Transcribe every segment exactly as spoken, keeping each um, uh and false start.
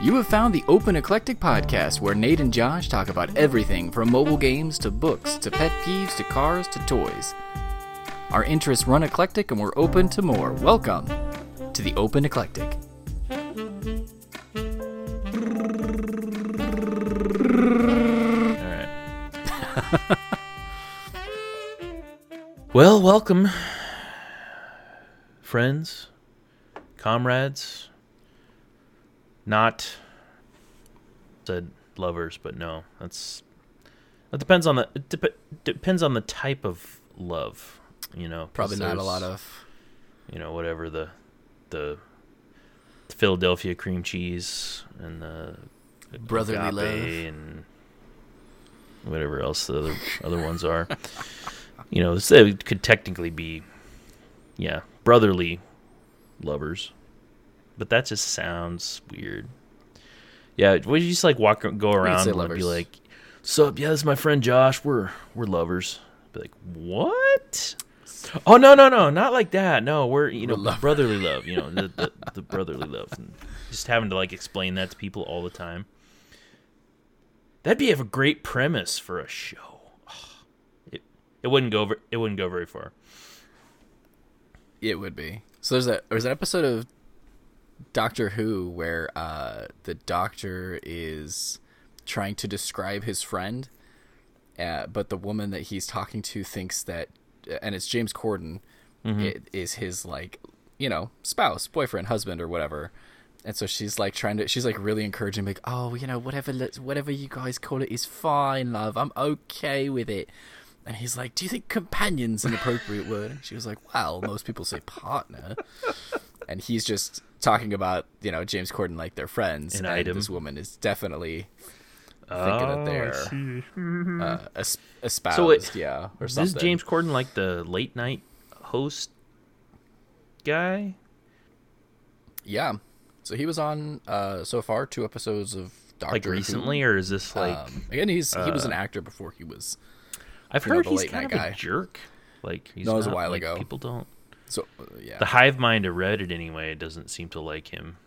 You have found the Open Eclectic Podcast, where Nate and Josh talk about everything from mobile games to books to pet peeves to cars to toys. Our interests run eclectic and we're open to more. Welcome to the Open Eclectic. All right. Well, welcome, friends, comrades. Not said lovers, but no, that's that depends on the it dep- depends on the type of love, you know. Probably not a lot of, you know, whatever the the Philadelphia cream cheese and the brotherly love and whatever else the other other ones are. You know, it could technically be, yeah, brotherly lovers. But that just sounds weird. Yeah, would you just like walk, go around and be like, "Sup, yeah, this is my friend Josh. We're we're lovers." Be like, "What? Oh no, no, no, not like that. No, we're you know we're brotherly love. You know the, the the brotherly love." And just having to like explain that to people all the time. That'd be a great premise for a show. It it wouldn't go over, it wouldn't go very far. It would be. So there's a there's an episode of Doctor Who where uh, the doctor is trying to describe his friend, uh, but the woman that he's talking to thinks that, and it's James Corden, mm-hmm. it is his like, you know, spouse, boyfriend, husband, or whatever. And so she's like trying to, she's like really encouraging, like, oh, you know, whatever, whatever you guys call it is fine, love. I'm okay with it. And he's like, do you think companion's an appropriate word? And she was like, well, most people say partner. And he's just talking about, you know, James Corden like they're friends, and, and this woman is definitely thinking oh, that they're mm-hmm. uh, esp- espoused, so it, yeah, or something. Is James Corden like the late night host guy? Yeah. So he was on uh, so far two episodes of Doctor Who. Like recently, or is this like um, again? He's uh, he was an actor before he was. I've heard know, he's kind of guy. a jerk. Like he's no, it was not, a while like, ago. People don't. So uh, yeah, the hive mind of Reddit anyway doesn't seem to like him.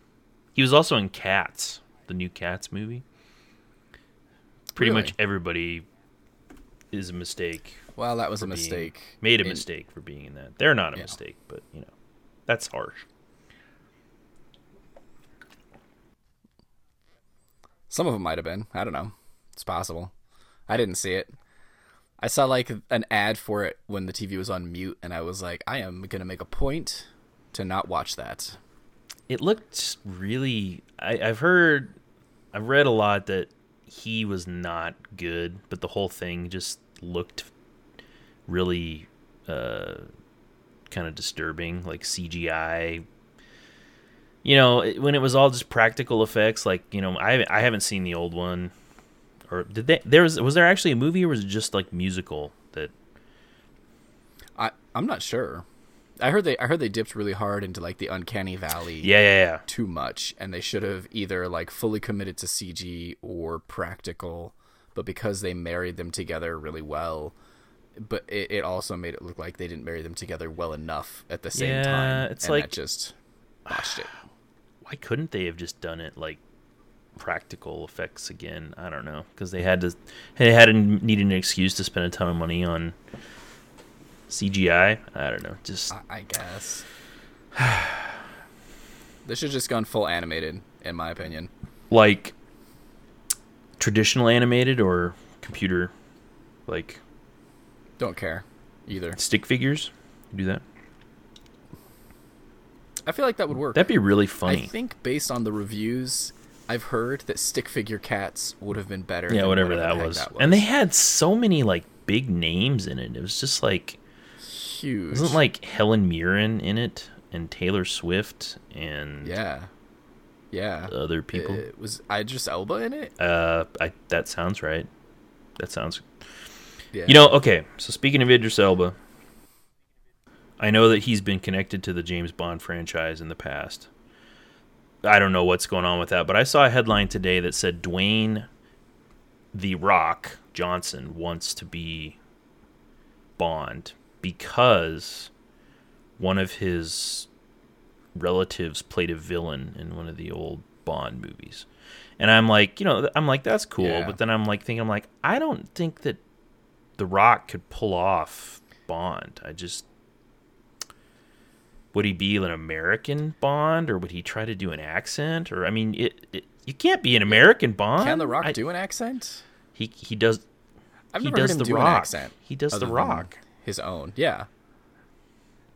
He was also in Cats, the new Cats movie. Pretty really? much everybody is a mistake. Well, that was a mistake. Being, made a I mean, mistake for being in that. They're not a yeah. mistake, but you know, that's harsh. Some of them might have been. I don't know. It's possible. I didn't see it. I saw, like, an ad for it when the T V was on mute, and I was like, I am going to make a point to not watch that. It looked really... I, I've heard... I've read a lot that he was not good, but the whole thing just looked really uh, kind of disturbing, like C G I. You know, it, when it was all just practical effects, like, you know, I, I haven't seen the old one. Or did they? There was was there actually a movie, or was it just like musical? That I I'm not sure. I heard they I heard they dipped really hard into like the uncanny valley. Yeah, yeah, yeah. Too much, and they should have either like fully committed to C G or practical. But because they married them together really well, but it, it also made it look like they didn't marry them together well enough at the same yeah, time. Yeah, it's and like that just botched it. Why couldn't they have just done it like? Practical effects again? I don't know, because they had to they had needed an excuse to spend a ton of money on C G I. I don't know, just I, I guess this should have just gone full animated, in my opinion. Like traditional animated or computer, like don't care either. Stick figures, do that. I feel like that would work. That'd be really funny. I think based on the reviews I've heard that stick figure Cats would have been better. Yeah, than whatever, whatever that, was. that was. And they had so many like big names in it. It was just like huge. Wasn't like Helen Mirren in it and Taylor Swift and yeah, yeah, other people. It, it was Idris Elba in it? Uh, I that sounds right. That sounds. Yeah. You know, okay. So speaking of Idris Elba, I know that he's been connected to the James Bond franchise in the past. I don't know what's going on with that, but I saw a headline today that said Dwayne The Rock Johnson wants to be Bond because one of his relatives played a villain in one of the old Bond movies. And I'm like, you know, I'm like, that's cool. Yeah. But then I'm like thinking, I'm like, I don't think that The Rock could pull off Bond. I just, would he be an American Bond, or would he try to do an accent? Or I mean, it, it you can't be an American Bond. Can The Rock I, do an accent? He he does. I've he never does heard him the do Rock. An accent. He does The Rock. His own, yeah.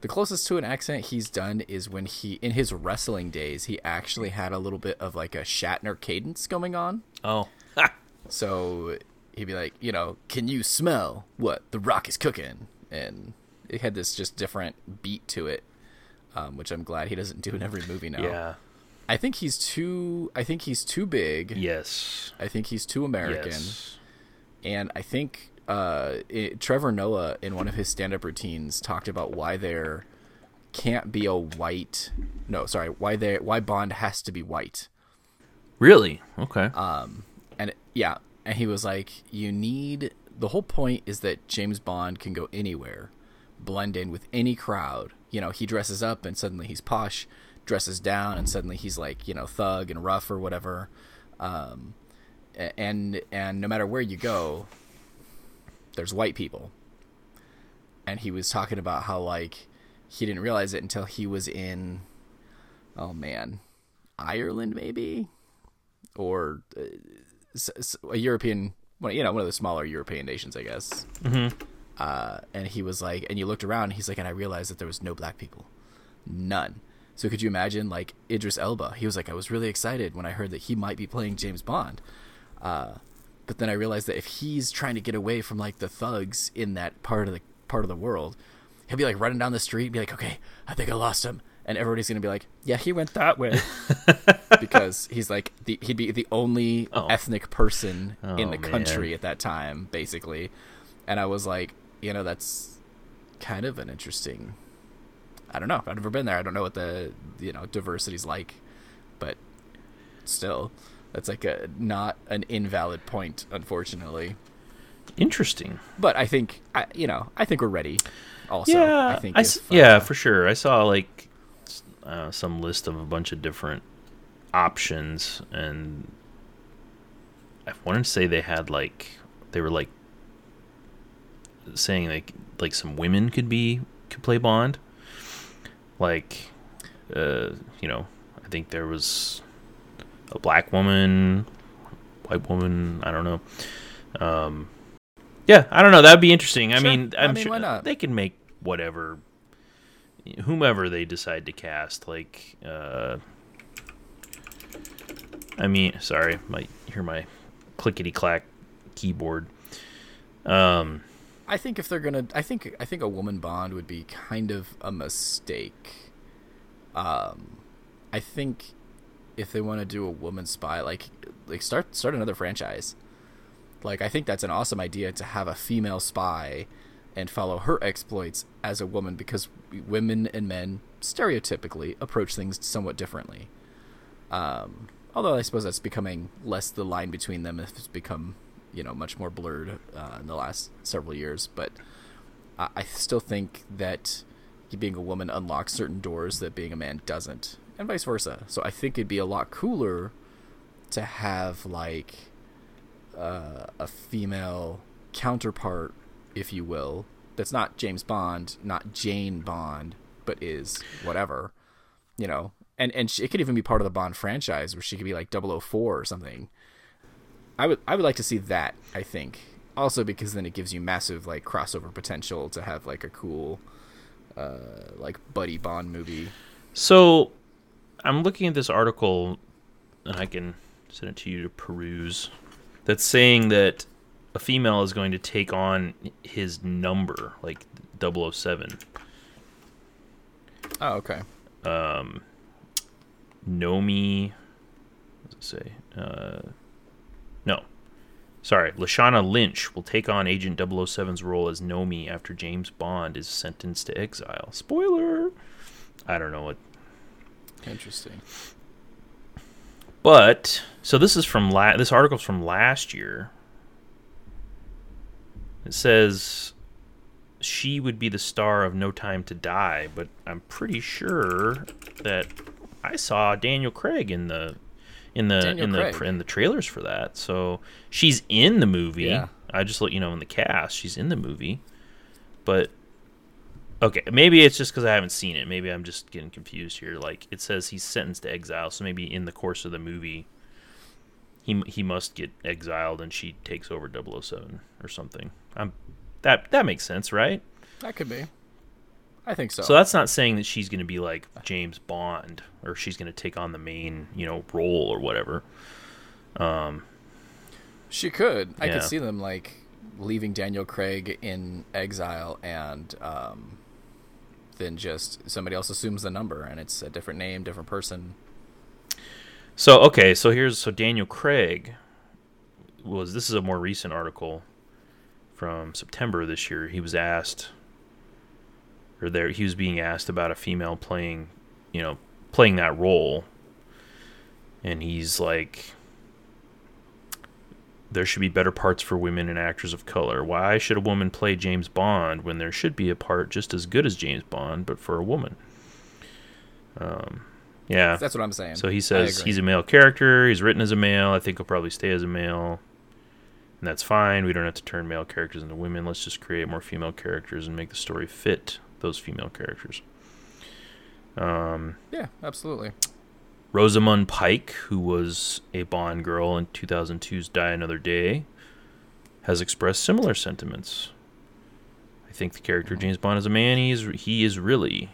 The closest to an accent he's done is when he, in his wrestling days, he actually had a little bit of like a Shatner cadence going on. Oh. So he'd be like, you know, can you smell what The Rock is cooking? And it had this just different beat to it, um, which I'm glad he doesn't do in every movie now. Yeah. I think he's too, I think he's too big. Yes. I think he's too American. Yes. And I think... Uh, it, Trevor Noah in one of his stand-up routines talked about why there can't be a white. No, sorry, why there why Bond has to be white. Really? Okay. Um, and it, yeah, and he was like, you need the whole point is that James Bond can go anywhere, blend in with any crowd. You know, he dresses up and suddenly he's posh, dresses down and suddenly he's like, you know, thug and rough or whatever. Um, and and no matter where you go, there's white people. And he was talking about how, like, he didn't realize it until he was in, oh man, Ireland maybe, or uh, a European, well, you know, one of the smaller European nations, I guess. Mm-hmm. Uh, and he was like, and you looked around, and he's like, and I realized that there was no black people, none. So could you imagine, like, Idris Elba? He was like, I was really excited when I heard that he might be playing James Bond. Uh, But then I realized that if he's trying to get away from like the thugs in that part of the part of the world, he'll be like running down the street and be like, okay, I think I lost him. And everybody's going to be like, yeah, he went that way. Because he's like, the, he'd be the only oh. ethnic person oh, in the country man. At that time, basically. And I was like, you know, that's kind of an interesting, I don't know. I've never been there. I don't know what the, you know, diversity's like, but still. That's like a not an invalid point, unfortunately. Interesting, but I think I, you know I think we're ready. Also, yeah, I think I if, s- yeah uh, for sure. I saw like uh, some list of a bunch of different options, and I wanted to say they had like they were like saying like like some women could be could play Bond. Like, uh, you know, I think there was. A black woman, white woman, I don't know. Um, yeah, I don't know. That'd be interesting. I sure. mean, I'm I mean, sure why not? They can make whatever, whomever they decide to cast. Like, uh, I mean, sorry, might hear my clickety clack keyboard. Um, I think if they're gonna, I think I think a woman Bond would be kind of a mistake. Um, I think. If they want to do a woman spy, like, like start start another franchise. Like, I think that's an awesome idea to have a female spy and follow her exploits as a woman, because women and men stereotypically approach things somewhat differently. Um, although I suppose that's becoming less the line between them. It's become, you know, much more blurred uh, in the last several years. But I, I still think that being a woman unlocks certain doors that being a man doesn't. And vice versa. So I think it'd be a lot cooler to have like uh, a female counterpart, if you will, that's not James Bond, not Jane Bond, but is whatever, you know. And and she, it could even be part of the Bond franchise where she could be like double oh four or something. I would I would like to see that. I think also because then it gives you massive like crossover potential to have like a cool uh, like buddy Bond movie. So. I'm looking at this article, and I can send it to you to peruse, that's saying that a female is going to take on his number, like double oh seven. Oh, okay. Um, Nomi, what does it say? Uh, no. Sorry, Lashana Lynch will take on Agent double oh seven's role as Nomi after James Bond is sentenced to exile. Spoiler! I don't know what... Interesting. But so this is from la- this article's from last year. It says she would be the star of No Time to Die, but I'm pretty sure that I saw Daniel Craig in the in the Daniel in the Craig. in the trailers for that. So she's in the movie. Yeah. I just let you know in the cast she's in the movie, but okay, maybe it's just because I haven't seen it. Maybe I'm just getting confused here. Like it says he's sentenced to exile, so maybe in the course of the movie, he he must get exiled and she takes over double oh seven or something. I'm that that makes sense, right? That could be. I think so. So that's not saying that she's going to be like James Bond or she's going to take on the main, you know, role or whatever. Um, she could. Yeah. I could see them like leaving Daniel Craig in exile and um, then just somebody else assumes the number and it's a different name, different person. So, okay. So here's, so Daniel Craig was, this is a more recent article from September of this year. He was asked... Or there, he was being asked about a female playing, you know, playing that role, and he's like, "There should be better parts for women and actors of color. Why should a woman play James Bond when there should be a part just as good as James Bond, but for a woman?" Um, yeah, that's what I'm saying. So he says he's a male character. He's written as a male. I think he'll probably stay as a male. And that's fine. We don't have to turn male characters into women. Let's just create more female characters and make the story fit those female characters. Um, yeah, absolutely. Rosamund Pike, who was a Bond girl in two thousand two's Die Another Day, has expressed similar sentiments. I think the character of James Bond is a man. He is, he is really.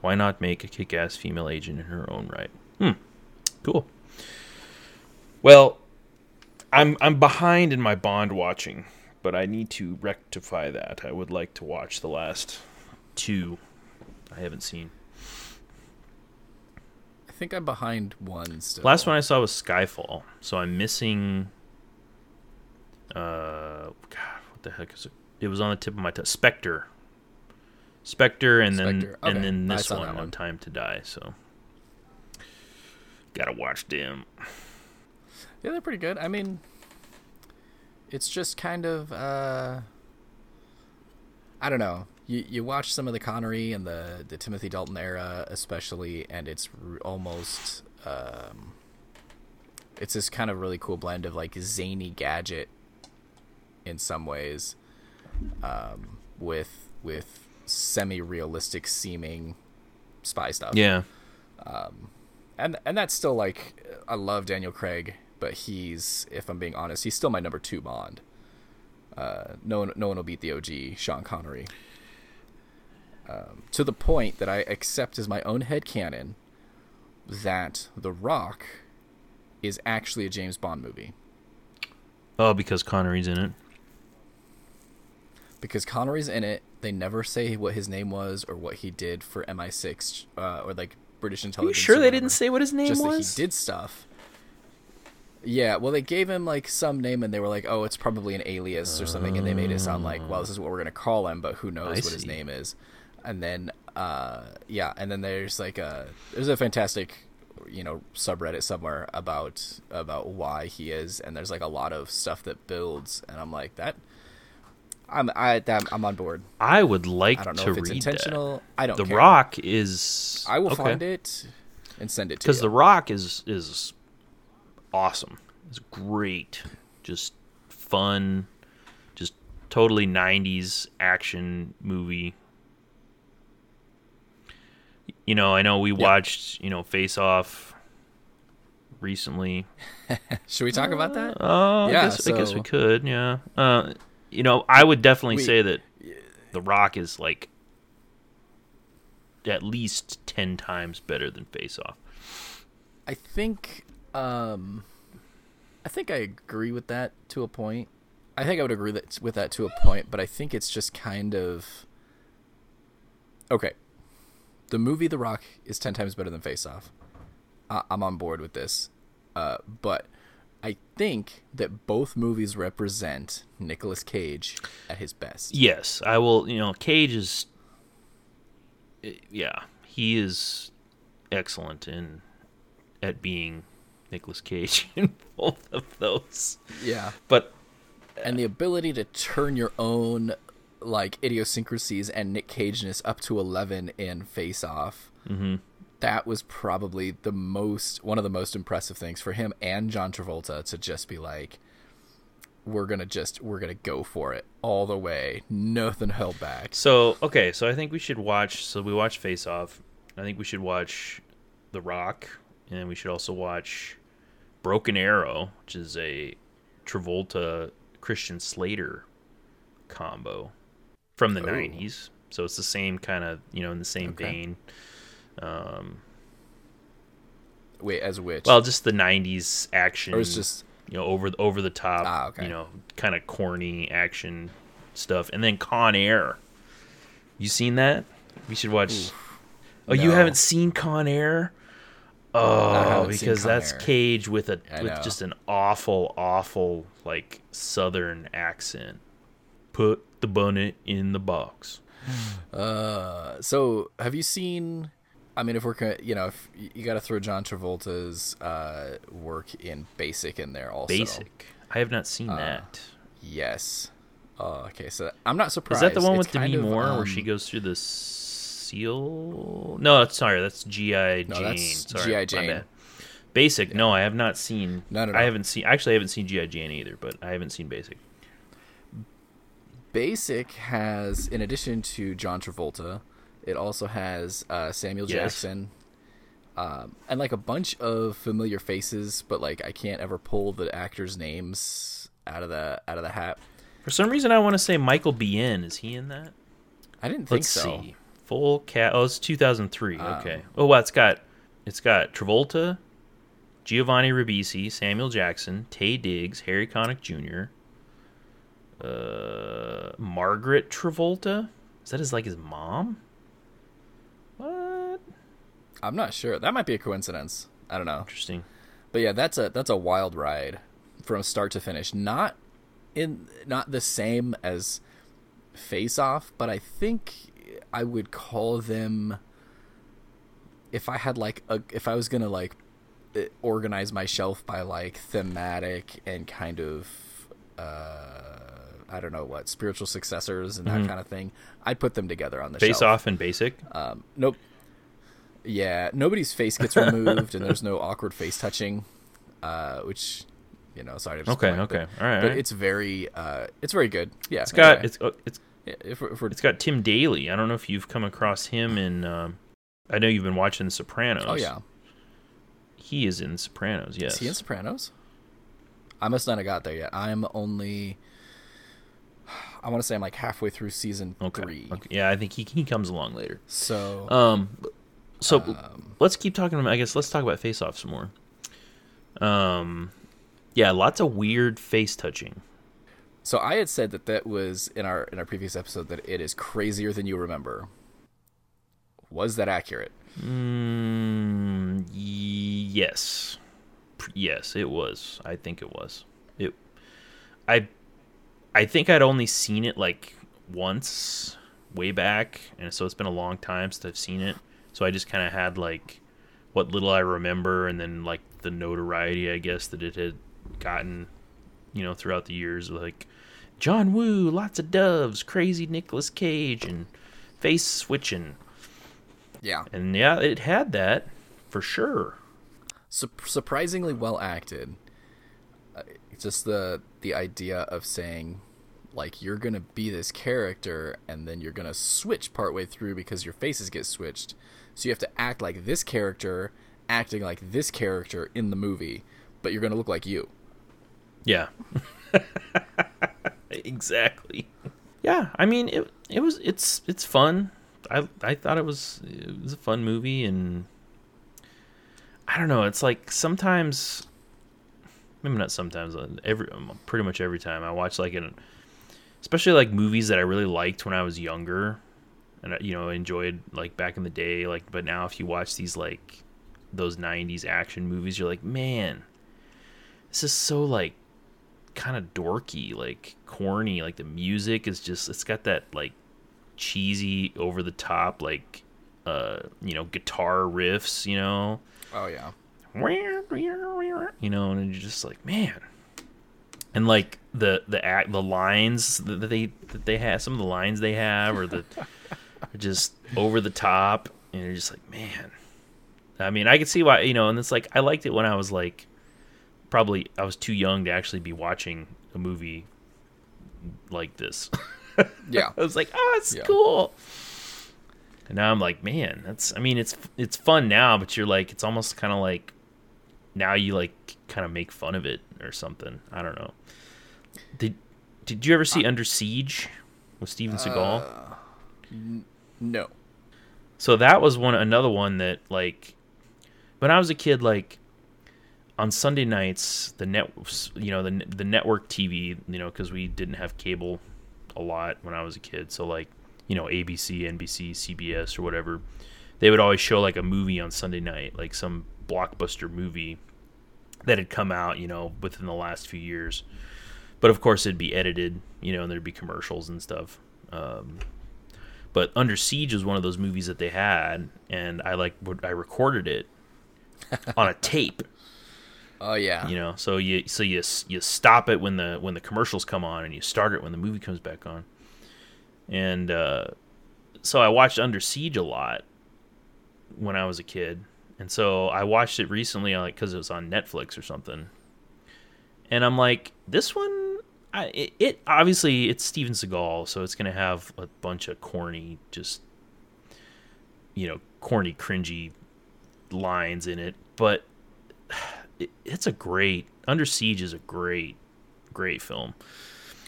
Why not make a kick-ass female agent in her own right? Hmm. Cool. Well, I'm I'm behind in my Bond watching, but I need to rectify that. I would like to watch the last two I haven't seen. I think I'm behind one still. Last one I saw was Skyfall, so I'm missing... Uh, God, what the heck is it? It was on the tip of my tongue. Spectre. Spectre, and then Spectre. Okay. and then this one, one, No Time to Die. So, gotta watch them. Yeah, they're pretty good. I mean... It's just kind of, uh, I don't know. You you watch some of the Connery and the, the Timothy Dalton era, especially, and it's r- almost, um, it's this kind of really cool blend of like zany gadget, in some ways, um, with with semi realistic seeming spy stuff. Yeah. Um, and and that's still like, I love Daniel Craig. But he's, if I'm being honest, he's still my number two Bond. Uh, no one, no one will beat the O G, Sean Connery. Um, to the point that I accept as my own headcanon that The Rock is actually a James Bond movie. Oh, because Connery's in it. Because Connery's in it, they never say what his name was or what he did for M I six uh, or like British intelligence. Are you sure they didn't say what his name was? Just that he did stuff. Yeah, well, they gave him, like, some name, and they were like, oh, it's probably an alias or something, and they made it sound like, well, this is what we're going to call him, but who knows I what see. his name is. And then, uh, yeah, and then there's, like, a, there's a fantastic, you know, subreddit somewhere about about why he is, and there's, like, a lot of stuff that builds, and I'm like, that, I'm I that, I'm on board. I would like I don't know to if it's read intentional. That. I don't The care. Rock is... I will okay. find it and send it to you. Because The Rock is is... awesome. It's great. Just fun. Just totally nineties action movie. You know, I know we yep. watched, you know, Face Off recently. Should we talk uh, about that? Uh, yeah, I guess, so... I guess we could, yeah. Uh, you know, I would definitely we... say that The Rock is like at least ten times better than Face Off. I think... Um, I think I agree with that to a point. I think I would agree that, with that to a point, but I think it's just kind of... Okay. The movie The Rock is ten times better than Face Off. I- I'm on board with this. Uh, but I think that both movies represent Nicolas Cage at his best. Yes, I will... You know, Cage is... Yeah, he is excellent in at being... Nicolas Cage in both of those. Yeah. But uh, and the ability to turn your own like idiosyncrasies and Nick Cage-ness up to eleven in Face Off. Mm-hmm. that was probably the most, one of the most impressive things for him and John Travolta to just be like, we're going to just, we're going to go for it all the way. Nothing held back. So, okay. So I think we should watch, so we watch Face Off. I think we should watch The Rock, and we should also watch Broken Arrow, which is a Travolta Christian Slater combo from the oh. nineties. So it's the same kind of, you know, in the same okay. vein. Um, Wait, as which? Well, just the nineties action. Or it's just, you know, over over the top, ah, okay. you know, kind of corny action stuff. And then Con Air. You seen that? We should watch. Oof, oh, no. You haven't seen Con Air? Oh, because that's Air. Cage with a I with know. just an awful, awful like Southern accent. Put the bunny in the box. Uh, so have you seen? I mean, if we're you know, if you got to throw John Travolta's uh, work in Basic in there also. Basic. I have not seen uh, that. Yes. Uh, okay, so I'm not surprised. Is that the one it's with Demi Moore um, where she goes through the seal? No, that's, sorry, that's G I. No, Jane. That's sorry, G I. Jane. My bad. Basic. Yeah. No, I have not seen. No, no, no. I haven't seen. Actually, I haven't seen G I. Jane either, but I haven't seen Basic. Basic has, in addition to John Travolta, it also has uh, Samuel yes. Jackson, um, and like a bunch of familiar faces, but like I can't ever pull the actors' names out of the out of the hat. For some reason, I want to say Michael Biehn. Is he in that? I didn't think Let's so. Let's see. Full cat. Oh, it's two thousand three. Um, okay. Oh, wow. It's got it's got Travolta, Giovanni Ribisi, Samuel Jackson, Taye Diggs, Harry Connick Junior, uh, Margaret Travolta. Is that his like his mom? What? I'm not sure. That might be a coincidence. I don't know. Interesting. But yeah, that's a that's a wild ride from start to finish. Not in not the same as Face Off, but I think I would call them, if I had like a if I was gonna like organize my shelf by like thematic and kind of uh I don't know what spiritual successors and that mm-hmm. kind of thing. I'd put them together on the face shelf. Face Off and Basic. Um, nope. Yeah, nobody's face gets removed, and there's no awkward face touching, uh, which you know. Sorry. To okay. Point, okay. But, all right. But all right. It's very, uh, it's very good. Yeah. It's got anyway. it's it's yeah, if we're, if we're, it's got Tim Daly. I don't know if you've come across him in. Um, I know you've been watching The Sopranos. Oh yeah. He is in Sopranos. Yes. Is he in Sopranos? I must not have got there yet. I'm only. I want to say I'm like halfway through season okay. three. Okay. Yeah, I think he he comes along later. So, um, so um, let's keep talking about. I guess let's talk about Face Off some more. Um, yeah, lots of weird face touching. So I had said that that was in our in our previous episode that it is crazier than you remember. Was that accurate? Mm, yes, yes, it was. I think it was. It, I. I think I'd only seen it like once way back, and so it's been a long time since I've seen it. So I just kind of had like what little I remember, and then like the notoriety, I guess, that it had gotten, you know, throughout the years. Like John Woo, lots of doves, crazy Nicolas Cage, and face switching. Yeah, and yeah, it had that for sure. Sur- surprisingly well acted. Just the the idea of saying, like, you're going to be this character, and then you're going to switch partway through because your faces get switched. So you have to act like this character, acting like this character in the movie, but you're going to look like you. Yeah. Exactly. Yeah, I mean, it it was it's it's fun. I I thought it was it was a fun movie, and I don't know, it's like sometimes maybe not sometimes, every pretty much every time I watch like an, especially like movies that I really liked when I was younger, and you know enjoyed like back in the day. Like, but now if you watch these like those nineties action movies, you're like, man, this is so like kind of dorky, like corny. Like the music is just, it's got that like cheesy, over the top, like uh you know guitar riffs, you know. Oh yeah. You know, and you're just like, man, and like the the act, the lines that they that they have, some of the lines they have, or the are just over the top, and you're just like, man, I mean, I could see why, you know, and it's like, I liked it when I was like, probably I was too young to actually be watching a movie like this. Yeah. I was like, oh, it's yeah. cool. And now I'm like, man, that's, I mean, it's, it's fun now, but you're like, it's almost kind of like, now you like kind of make fun of it or something. I don't know. Did, did you ever see uh, Under Siege with Steven Seagal? Uh, n- no. So that was one, another one that like, when I was a kid, like on Sunday nights, the net, you know, the, the network T V, you know, cause we didn't have cable a lot when I was a kid. So like, you know, A B C, N B C, C B S or whatever, they would always show like a movie on Sunday night, like some blockbuster movie that had come out, you know, within the last few years. But of course it'd be edited, you know, and there'd be commercials and stuff. Um, but Under Siege was one of those movies that they had, and I like I recorded it on a tape. Oh yeah, you know, so you so you you stop it when the when the commercials come on, and you start it when the movie comes back on. And uh, so I watched Under Siege a lot when I was a kid, and so I watched it recently, like because it was on Netflix or something. And I'm like, this one. I, it, it obviously it's Steven Seagal, so it's gonna have a bunch of corny, just you know, corny, cringy lines in it. But it, it's a great Under Siege is a great, great film.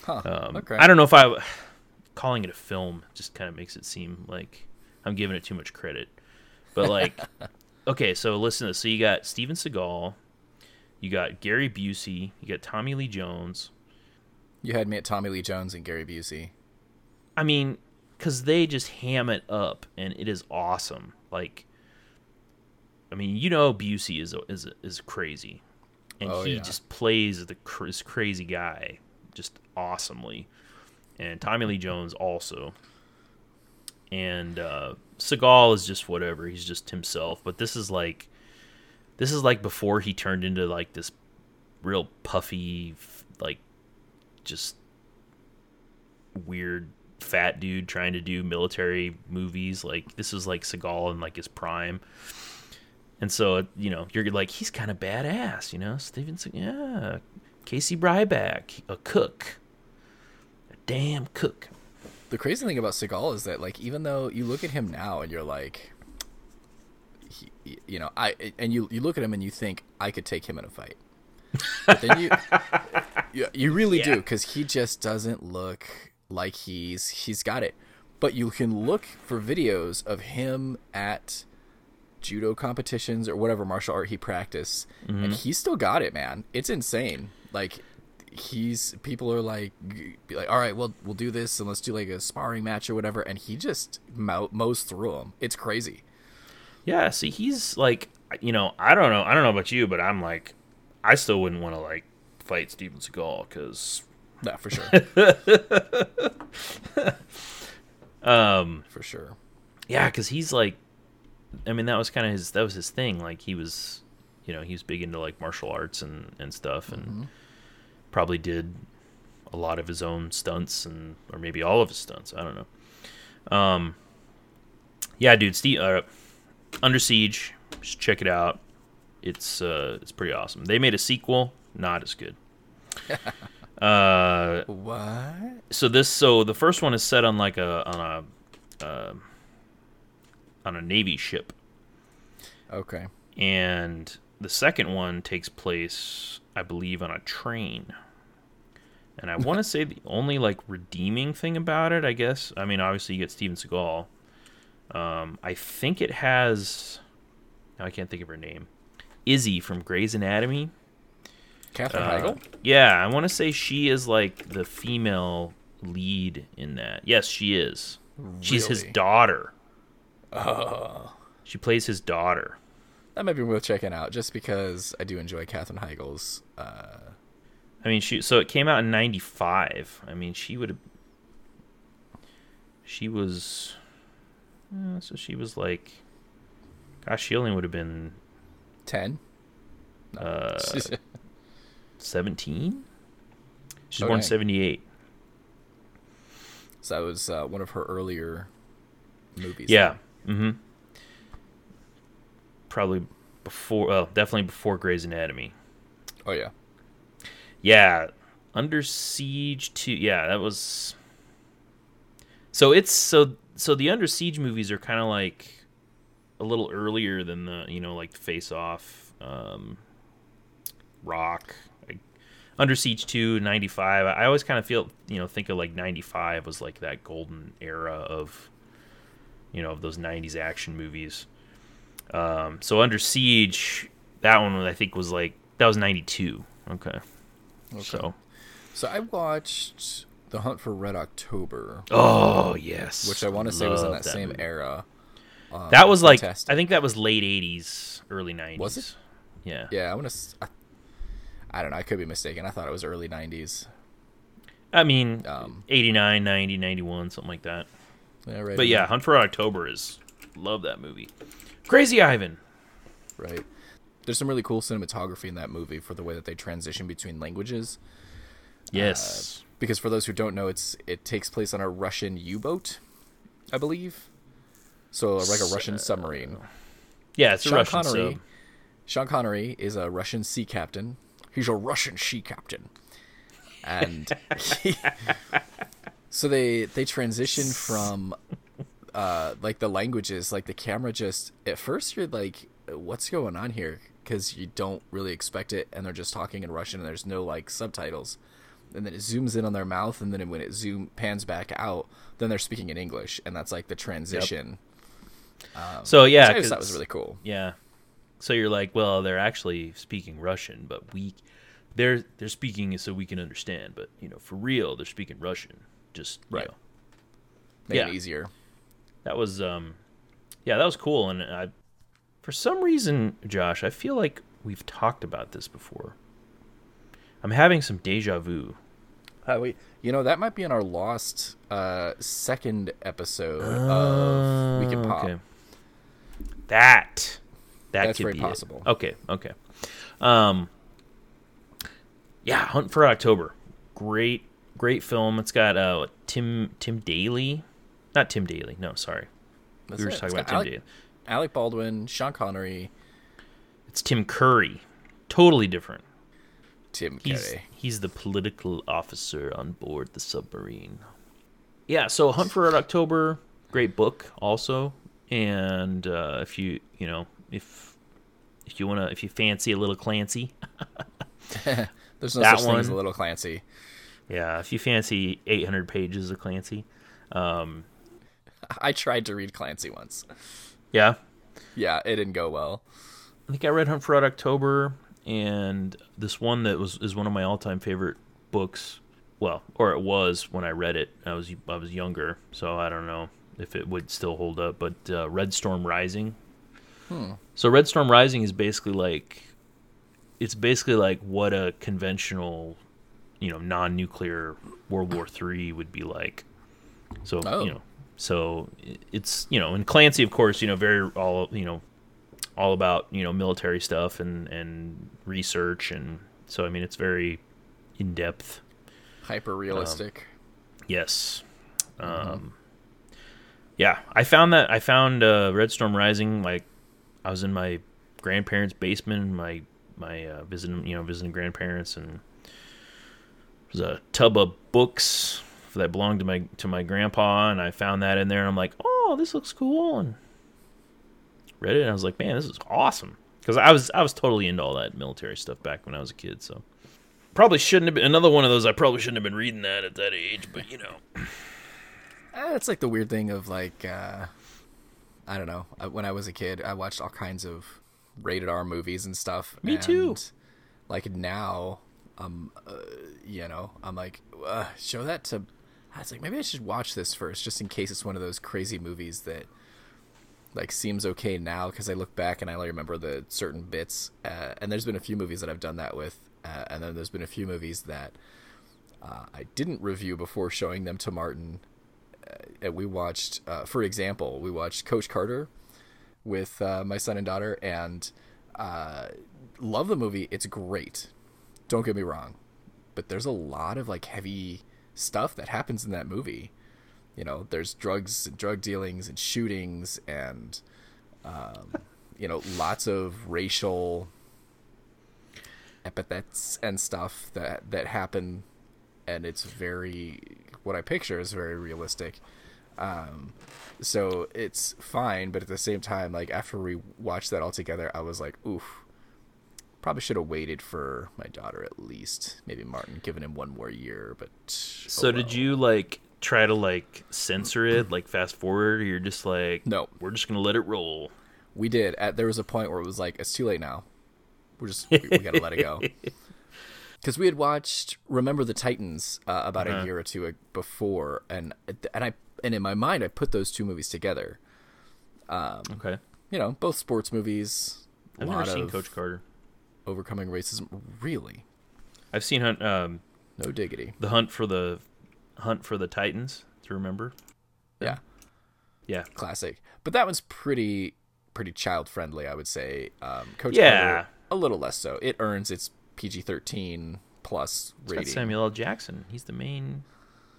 Huh, um, okay. I don't know if I calling it a film just kind of makes it seem like I'm giving it too much credit. But like, okay, so listen to this. So you got Steven Seagal, you got Gary Busey, you got Tommy Lee Jones. You had me at Tommy Lee Jones and Gary Busey. I mean, because they just ham it up, and it is awesome. Like, I mean, you know, Busey is is is crazy, and oh, he yeah. just plays the this crazy guy just awesomely. And Tommy Lee Jones also, and uh, Seagal is just whatever. He's just himself. But this is like, this is like before he turned into like this real puffy like. Just weird fat dude trying to do military movies. Like this is like Seagal in like his prime, and so you know you're like he's kind of badass, you know. Steven, yeah, Casey Ryback, a cook, a damn cook. The crazy thing about Seagal is that like even though you look at him now and you're like, he, you know, I and you you look at him and you think I could take him in a fight. But then you, you, you really yeah. do, because he just doesn't look like he's he's got it. But you can look for videos of him at judo competitions or whatever martial art he practiced, mm-hmm. and he's still got it, man. It's insane. Like he's people are like, be like, all right, well we'll do this and let's do like a sparring match or whatever, and he just mow, mows through them. It's crazy. Yeah. See, he's like, you know, I don't know, I don't know about you, but I'm like. I still wouldn't want to like fight Steven Seagal because, no, for sure. um, for sure. Yeah, because he's like, I mean, that was kind of his. That was his thing. Like he was, you know, he was big into like martial arts and and stuff, and mm-hmm. probably did a lot of his own stunts and or maybe all of his stunts. I don't know. Um, yeah, dude, Steve, uh, Under Siege. Just check it out. It's uh, it's pretty awesome. They made a sequel, not as good. uh, what? So this, so the first one is set on like a on a uh, on a Navy ship. Okay. And the second one takes place, I believe, on a train. And I want to say the only like redeeming thing about it, I guess. I mean, obviously you get Steven Seagal. Um, I think it has. Now I can't think of her name. Izzy from Grey's Anatomy. Katherine uh, Heigl? Yeah, I want to say she is like the female lead in that. Yes, she is. Really? She's his daughter. Oh. She plays his daughter. That might be worth checking out just because I do enjoy Katherine Heigl's. Uh... I mean, she. So it came out in ninety-five. I mean, she would have. She was. Uh, so she was like. Gosh, she only would have been. ten No. Uh, seventeen? She's okay. Born seventy-eight. So that was uh, one of her earlier movies. Yeah. Mm-hmm. probably before, oh, definitely before Grey's Anatomy. Oh yeah, yeah. Under Siege two, yeah, that was. So it's so so the Under Siege movies are kind of like a little earlier than the, you know, like Face Off, um, Rock, like Under Siege two, ninety-five. I always kind of feel, you know, think of like ninety-five was like that golden era of, you know, of those nineties action movies. Um, so Under Siege, that one I think was like, that was ninety-two. Okay. Okay. So, so I watched The Hunt for Red October. Oh yes, which I want to say was in that, that same movie. Era. Um, that was like fantastic. I think that was late eighties, early nineties. Was it? Yeah. Yeah, I want to. I, I don't know. I could be mistaken. I thought it was early nineties. I mean, um, eighty-nine, ninety, ninety-one, something like that. Yeah, right. But yeah, Hunt for Red October is love that movie. Crazy Ivan. Right. There's some really cool cinematography in that movie for the way that they transition between languages. Yes. Uh, because for those who don't know, it's it takes place on a Russian U-boat, I believe. So like a Russian submarine. Yeah, it's Sean a Russian Connery. Sub. Sean Connery is a Russian sea captain. He's a Russian sea captain. And he, so they they transition from uh, like the languages, like the camera just at first you're like, what's going on here? Because you don't really expect it, and they're just talking in Russian, and there's no like subtitles, and then it zooms in on their mouth, and then when it zoom pans back out, then they're speaking in English, and that's like the transition. Yep. Um, so yeah, I just thought it was really cool. Yeah, so you're like, well, they're actually speaking Russian, but we, they're they're speaking so we can understand, but you know, for real, they're speaking Russian, just right. You know. Make yeah. it easier. That was um, yeah, that was cool, and I. For some reason, Josh, I feel like we've talked about this before. I'm having some deja vu. Uh, wait, you know, that might be in our lost uh, second episode uh, of We Can Pop. Okay. That, that That's could very be possible. It. Okay, okay. Um, yeah, Hunt for October. Great, great film. It's got uh, Tim Tim Daly. Not Tim Daly. No, sorry. That's we were it. just talking it's about Tim Alec- Daly. Alec Baldwin, Sean Connery. It's Tim Curry. Totally different. Tim Curry. He's, he's the political officer on board the submarine. Yeah, so Hunt for Red October, great book also. And uh, if you, you know, if if you want to, if you fancy a little Clancy. There's no such one. thing as a little Clancy. Yeah, if you fancy eight hundred pages of Clancy. Um, I tried to read Clancy once. Yeah, yeah, it didn't go well. I think I read Hunt for Red October, and this one that was is one of my all-time favorite books. Well, or it was when I read it. I was I was younger, so I don't know if it would still hold up. But uh, Red Storm Rising. Hmm. So Red Storm Rising is basically like, it's basically like what a conventional, you know, non-nuclear World War Three would be like. So oh. you know. So it's, you know, and Clancy, of course, you know, very all, you know, all about, you know, military stuff and, and research. And so, I mean, it's very in depth. Hyper realistic. Um, yes. Mm-hmm. Um, yeah, I found that I found uh, Red Storm Rising. Like I was in my grandparents' basement, my my uh, visiting, you know, visiting grandparents, and it was a tub of books that belonged to my to my grandpa, and I found that in there, and I'm like, oh, this looks cool, and read it, and I was like, man, this is awesome, because I was I was totally into all that military stuff back when I was a kid. So probably shouldn't have been another one of those. I probably shouldn't have been reading that at that age, but you know, it's like the weird thing of like uh, I don't know. When I was a kid, I watched all kinds of rated R movies and stuff. Me and too. Like now, um, uh, you know, I'm like, uh, show that to. I was like, maybe I should watch this first, just in case it's one of those crazy movies that, like, seems okay now, because I look back and I only remember the certain bits. Uh, and there's been a few movies that I've done that with, uh, and then there's been a few movies that uh, I didn't review before showing them to Martin. Uh, and we watched, uh, for example, we watched Coach Carter with uh, my son and daughter, and uh, love the movie. It's great. Don't get me wrong, but there's a lot of like heavy stuff that happens in that movie. You know, there's drugs and drug dealings and shootings and um you know, lots of racial epithets and stuff that that happen, and it's very, what I picture is very realistic. Um, so it's fine, but at the same time, like, after we watched that all together, I was like, oof, probably should have waited for my daughter at least, maybe Martin, given him one more year. But so oh well. Did you like try to like censor it, like fast forward? Or you're just like, no, we're just gonna let it roll. We did. At there was a point where it was like, it's too late now. We're just we, we gotta let it go. Because we had watched Remember the Titans uh, about uh-huh. a year or two before, and and I and in my mind I put those two movies together. Um, okay, you know, both sports movies. I've lot never seen of Coach Carter. Overcoming racism, really. I've seen Hunt. Um, no diggity. The Hunt for the Hunt for the Titans. Do you remember? Yeah, yeah, classic. But that one's pretty pretty child friendly, I would say. Um, Coach yeah. Carter, a little less so. It earns its P G thirteen plus rating. It's got Samuel L. Jackson. He's the main,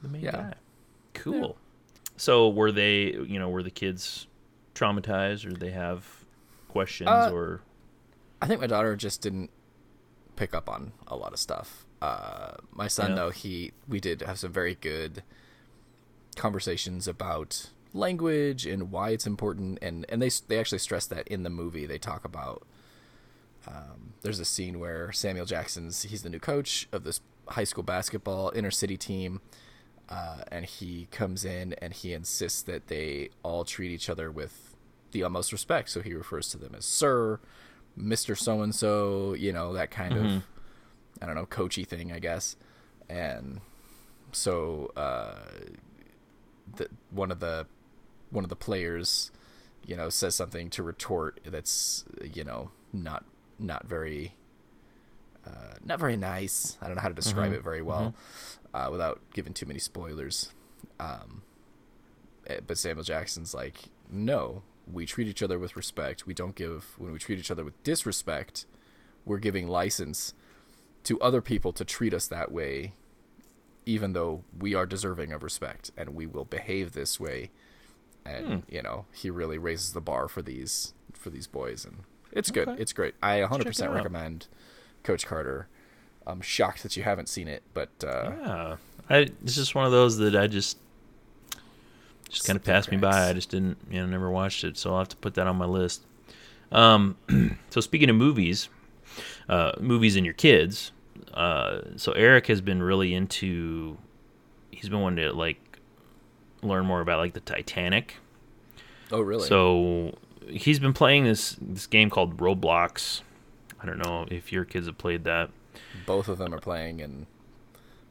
the main yeah. guy. Cool. Yeah. So were they, you know, were the kids traumatized, or did they have questions, uh, or? I think my daughter just didn't pick up on a lot of stuff. Uh, my son, yeah. though, he we did have some very good conversations about language and why it's important, and and they they actually stress that in the movie. They talk about. Um, there's a scene where Samuel Jackson's, he's the new coach of this high school basketball inner city team. Uh, and he comes in and he insists that they all treat each other with the utmost respect. So he refers to them as sir, Mister So-and-so, you know, that kind mm-hmm. of, I don't know, coachy thing, I guess. And so, uh, the, one of the, one of the players, you know, says something to retort that's, you know, not, not very uh not very nice. I don't know how to describe mm-hmm. it very well mm-hmm. uh without giving too many spoilers, um but Samuel Jackson's like, no, we treat each other with respect. We don't give, when we treat each other with disrespect, we're giving license to other people to treat us that way, even though we are deserving of respect, and we will behave this way. And hmm. you know, he really raises the bar for these for these boys, and it's okay. Good. It's great. I one hundred percent recommend Coach Carter. I'm shocked that you haven't seen it, but uh, yeah, I, it's just one of those that I just just kind of passed me by. I just didn't, you know, never watched it, so I'll have to put that on my list. Um, so speaking of movies, uh, movies and your kids. Uh, so Eric has been really into. He's been wanting to like learn more about like the Titanic. Oh, really? So. He's been playing this this game called Roblox. I don't know if your kids have played that. Both of them are playing, and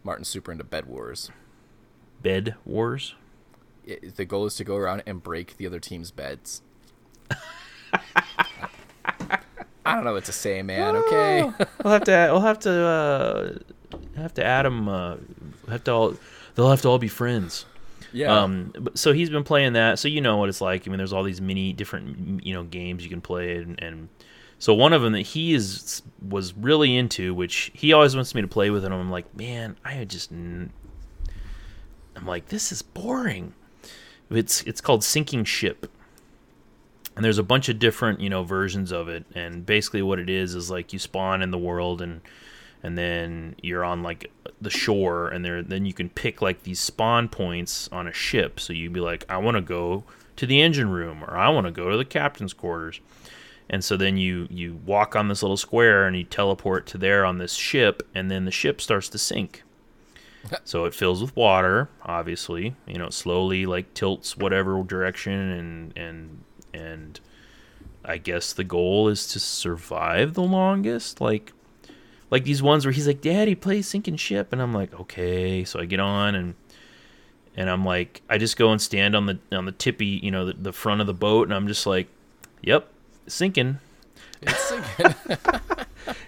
Martin's super into Bed Wars. Bed Wars? It, the goal is to go around and break the other team's beds. I don't know what to say, man. Oh, okay. we'll have to. We'll have to. Uh, have to add them. Uh, have to all. They'll have to all be friends. Yeah. Um, so he's been playing that. So you know what it's like. I mean, there's all these many different, you know, games you can play, and, and so one of them that he is was really into, which he always wants me to play with, and I'm like, man, I just, I'm like, this is boring. It's it's called Sinking Ship, and there's a bunch of different, you know, versions of it, and basically what it is is like you spawn in the world, and and then you're on like the shore, and there then you can pick like these spawn points on a ship. So you'd be like, I want to go to the engine room, or I want to go to the captain's quarters. And so then you you walk on this little square, and you teleport to there on this ship, and then the ship starts to sink. So it fills with water, obviously, you know, it slowly like tilts whatever direction, and and and I guess the goal is to survive the longest. Like Like these ones where he's like, Daddy, play Sinking Ship. And I'm like, okay. So I get on, and and I'm like, I just go and stand on the on the tippy, you know, the, the front of the boat. And I'm just like, yep, sinking. It's sinking.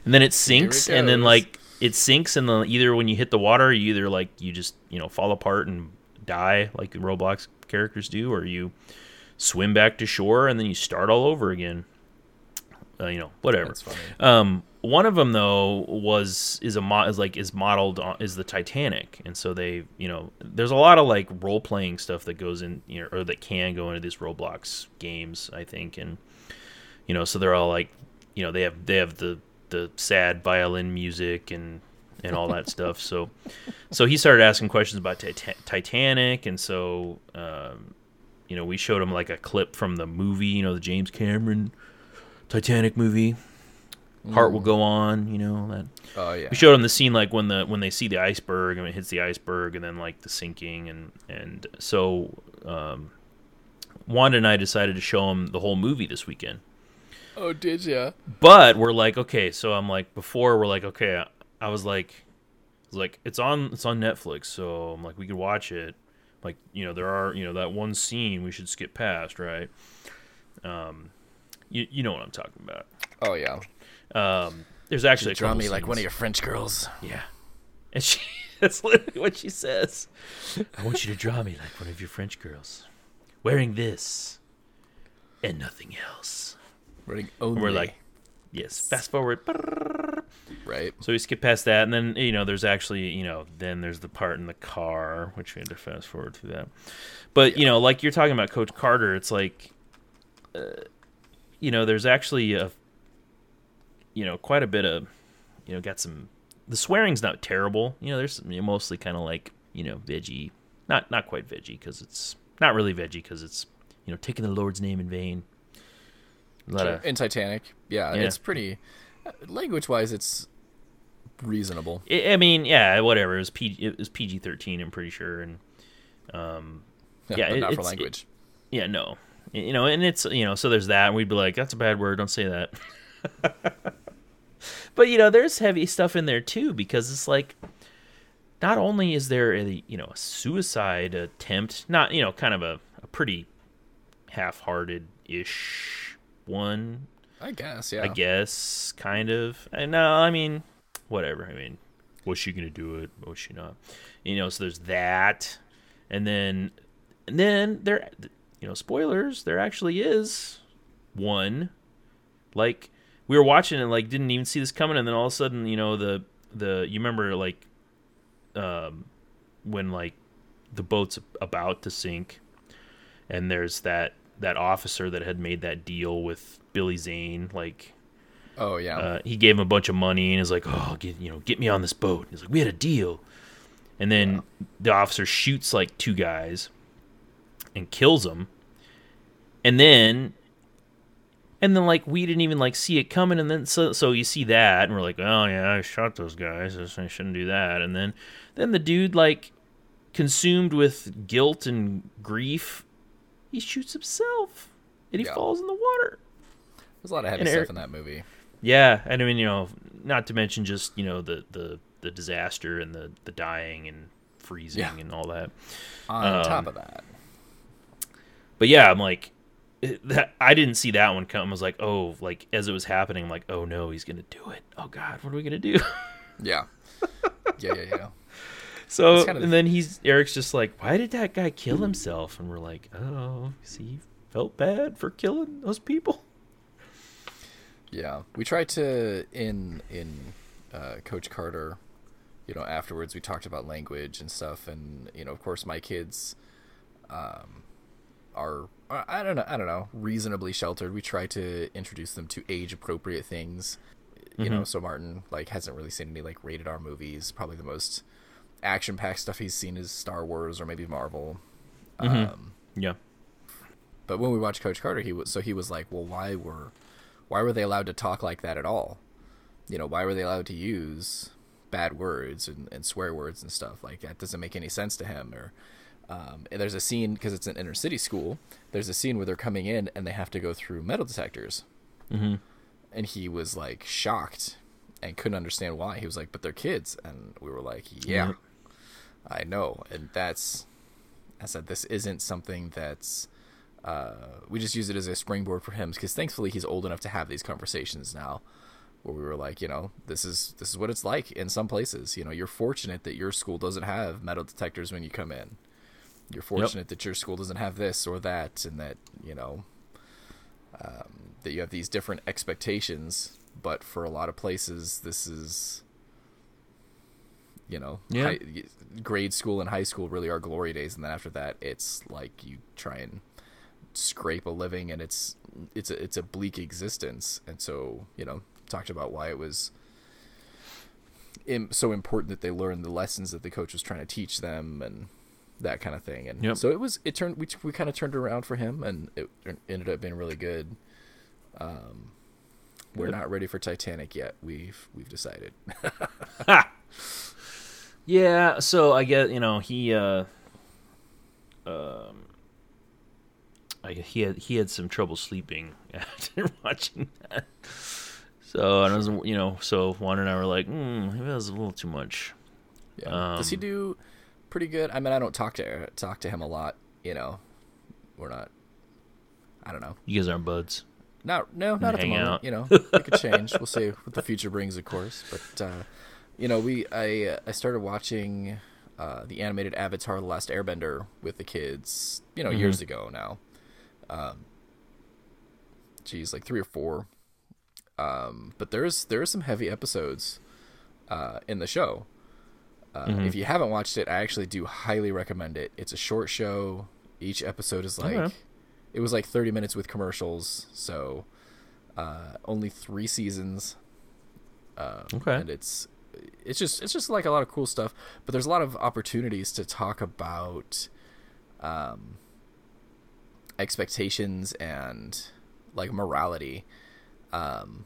And then it sinks. It and then like it sinks. And then either when you hit the water, you either like you just, you know, fall apart and die like the Roblox characters do, or you swim back to shore and then you start all over again. Uh, you know, whatever. That's funny. Um, one of them though was is a mo- is like is modeled on is the Titanic, and so they, you know, there's a lot of like role playing stuff that goes in, you know, or that can go into these Roblox games, I think, and you know, so they're all like, you know, they have they have the the sad violin music and and all that stuff. So so he started asking questions about tita- Titanic. And so, um, you know, we showed him like a clip from the movie, you know, the James Cameron Titanic movie. Mm. Heart Will Go On, you know, that. Oh yeah. We showed him the scene like when the when they see the iceberg and it hits the iceberg and then like the sinking. And, and so um, Wanda and I decided to show him the whole movie this weekend. Oh, did ya? But we're like, okay, so I'm like, before we're like, okay, I was like, I was like it's on it's on Netflix, so I'm like, we could watch it. Like, you know, there are, you know, that one scene we should skip past, right? Um, you you know what I'm talking about. Oh yeah. Um, there's actually a couple draw me scenes. Like one of your French girls. Yeah, and she that's literally what she says. I want you to draw me like one of your French girls, wearing this and nothing else. Wearing only. We're like, yes. Fast forward. Right. So we skip past that, and then, you know, there's actually, you know, then there's the part in the car, which we had to fast forward to that. But, yeah. you know, like you're talking about Coach Carter, it's like, uh, you know, there's actually, a, you know, quite a bit of, you know, got some, the swearing's not terrible. You know, there's mostly kind of like, you know, veggie, not not quite veggie because it's, not really veggie because it's, you know, taking the Lord's name in vain. A lot of, in Titanic. Yeah, yeah, it's pretty... Language-wise, it's reasonable. I mean, yeah, whatever. It was P G thirteen, I'm pretty sure, and um, yeah, yeah but it, not for language. It, yeah, no, you know, and it's you know, so there's that, and we'd be like, that's a bad word, don't say that. But you know, there's heavy stuff in there too, because it's like, not only is there a you know a suicide attempt, not you know, kind of a, a pretty half-hearted-ish one. I guess, yeah. I guess, kind of. And no, I mean, whatever. I mean, was she gonna do it? Was she not? You know, so there's that, and then, and then there, you know, spoilers. There actually is one. Like we were watching and like didn't even see this coming, and then all of a sudden, you know, the the you remember like, um, when like the boat's about to sink, and there's that that officer that had made that deal with Billy Zane, like, oh yeah, uh, he gave him a bunch of money and is like, oh, get, you know, get me on this boat. And he's like, we had a deal, and then yeah. the officer shoots like two guys and kills them, and then, and then like we didn't even like see it coming, and then so so you see that, and we're like, oh yeah, I shot those guys, I shouldn't do that, and then then the dude like consumed with guilt and grief, he shoots himself, and he yeah. falls in the water. There's a lot of heavy stuff in that movie. Yeah, and I mean, you know, not to mention just, you know, the, the, the disaster and the, the dying and freezing yeah. and all that. On um, top of that. But yeah, I'm like, it, that, I didn't see that one come. I was like, oh, like, as it was happening, I'm like, oh no, he's going to do it. Oh God, what are we going to do? yeah. Yeah, yeah, yeah. So, kind of and the... then he's, Eric's just like, why did that guy kill himself? And we're like, oh, see, he felt bad for killing those people. Yeah, we tried to in in uh, Coach Carter, you know. Afterwards, we talked about language and stuff, and you know, of course, my kids um, are I don't know I don't know reasonably sheltered. We try to introduce them to age appropriate things, you mm-hmm. know. So Martin like hasn't really seen any like rated R movies. Probably the most action packed stuff he's seen is Star Wars or maybe Marvel. Mm-hmm. Um, yeah. But when we watched Coach Carter, he was so he was like, well, why were Why were they allowed to talk like that at all? You know, why were they allowed to use bad words and, and swear words and stuff like that? Doesn't make any sense to him. Or um, and there's a scene because it's an inner city school. There's a scene where they're coming in and they have to go through metal detectors. Mm-hmm. And he was like shocked and couldn't understand why. He was like, "But they're kids," and we were like, "Yeah, mm-hmm. I know." And that's I said, this isn't something that's. Uh, we just use it as a springboard for him because thankfully he's old enough to have these conversations now where we were like, you know, this is this is what it's like in some places. You know, you're fortunate that your school doesn't have metal detectors when you come in. You're fortunate yep. that your school doesn't have this or that and that, you know, um, that you have these different expectations. But for a lot of places, this is, you know, yeah. high, grade school and high school really are glory days. And then after that, it's like you try and scrape a living, and it's it's a, it's a bleak existence. And so, you know, talked about why it was im- so important that they learned the lessons that the coach was trying to teach them, and that kind of thing. And yep. so it was. It turned. We we kind of turned around for him, and it ended up being really good. Um, we're yep. not ready for Titanic yet. We've we've decided. Yeah. So I guess, you know, he. Uh... Um, I, he had he had some trouble sleeping after watching that. So I was, you know, so Juan and I were like, mm, maybe that was a little too much. Yeah. Um, Does he do pretty good? I mean, I don't talk to talk to him a lot. You know, we're not. I don't know. You guys aren't buds. Not no, not at the moment. Out. You know, it could change. We'll see what the future brings, of course. But uh, you know, we I I started watching. Uh, the animated Avatar: The Last Airbender with the kids, you know, mm-hmm. years ago now. Um, geez, like three or four. Um, but there's there are some heavy episodes uh, in the show. Uh, mm-hmm. If you haven't watched it, I actually do highly recommend it. It's a short show. Each episode is like okay. it was like thirty minutes with commercials, so uh, only three seasons. Uh, okay, and it's. It's just it's just like a lot of cool stuff, but there's a lot of opportunities to talk about um, expectations and like morality. Um,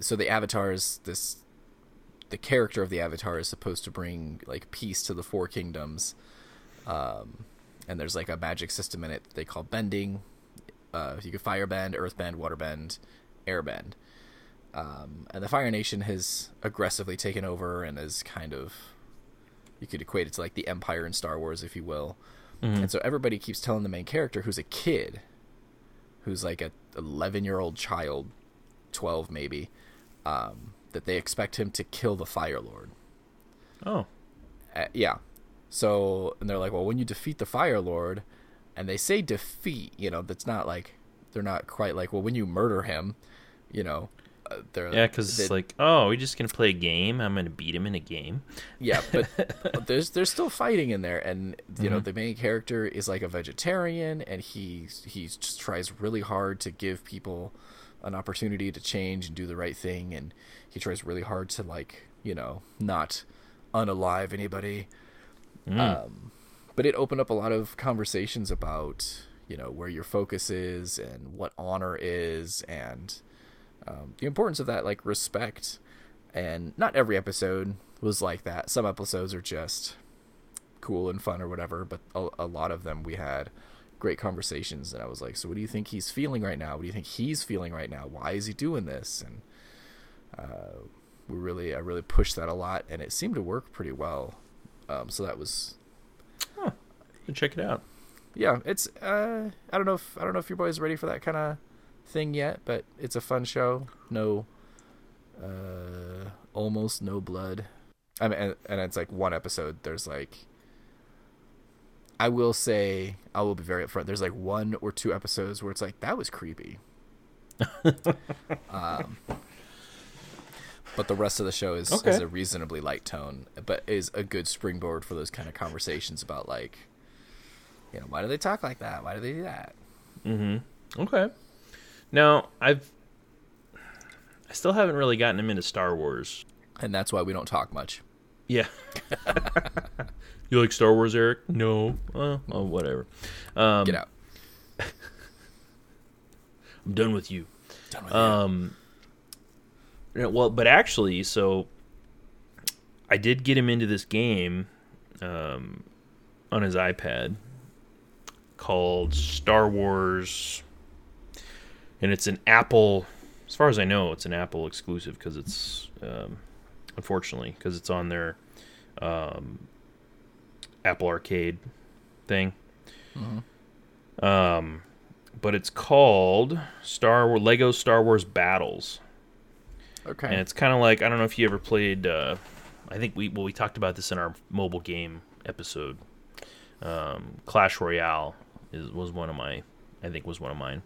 so the Avatar is this the character of the Avatar is supposed to bring like peace to the four kingdoms, um, and there's like a magic system in it that they call bending. Uh, you can fire bend, earth bend, water bend, air bend. Um, and the Fire Nation has aggressively taken over and is kind of, you could equate it to like the Empire in Star Wars, if you will. Mm-hmm. And so everybody keeps telling the main character, who's a kid, who's like a eleven-year-old child, twelve maybe, um, that they expect him to kill the Fire Lord. Oh. Uh, yeah. So, and they're like, well, when you defeat the Fire Lord, and they say defeat, you know, that's not like, they're not quite like, well, when you murder him, you know. Uh, yeah, because it's like, oh, we're just gonna play a game. I'm gonna beat him in a game. Yeah, but, but there's there's still fighting in there, and you mm-hmm. know the main character is like a vegetarian, and he he just tries really hard to give people an opportunity to change and do the right thing, and he tries really hard to like you know not unalive anybody. Mm. Um, but it opened up a lot of conversations about you know where your focus is and what honor is and. Um, the importance of that, like respect, and not every episode was like that. Some episodes are just cool and fun or whatever, but a, a lot of them we had great conversations, and I was like, so what do you think he's feeling right now? What do you think he's feeling right now? Why is he doing this? And uh, we really, I really pushed that a lot, and it seemed to work pretty well. Um, so that was, huh. Check it out. Yeah, it's. Uh, I don't know if I don't know if your boy's ready for that kind of. Thing yet, but it's a fun show. No, uh, almost no blood. I mean, and, and it's like one episode. There's like, I will say, I will be very upfront. There's like one or two episodes where it's like that was creepy. um, but the rest of the show is, okay. is a reasonably light tone, but is a good springboard for those kind of conversations about like, you know, why do they talk like that? Why do they do that? Mm-hmm. Okay. Now, I've I still haven't really gotten him into Star Wars. And that's why we don't talk much. Yeah. You like Star Wars, Eric? No. Oh, oh whatever. Um, Get out. I'm done with you. Done with um, you. Yeah, well, but actually, so I did get him into this game um, on his iPad called Star Wars... And it's an Apple, as far as I know, it's an Apple exclusive because it's, um, unfortunately, because it's on their um, Apple Arcade thing. Mm-hmm. Um, but it's called Star Wars, Lego Star Wars Battles. Okay. And it's kind of like, I don't know if you ever played, uh, I think we, well, we talked about this in our mobile game episode. Um, Clash Royale is, was one of my, I think was one of mine.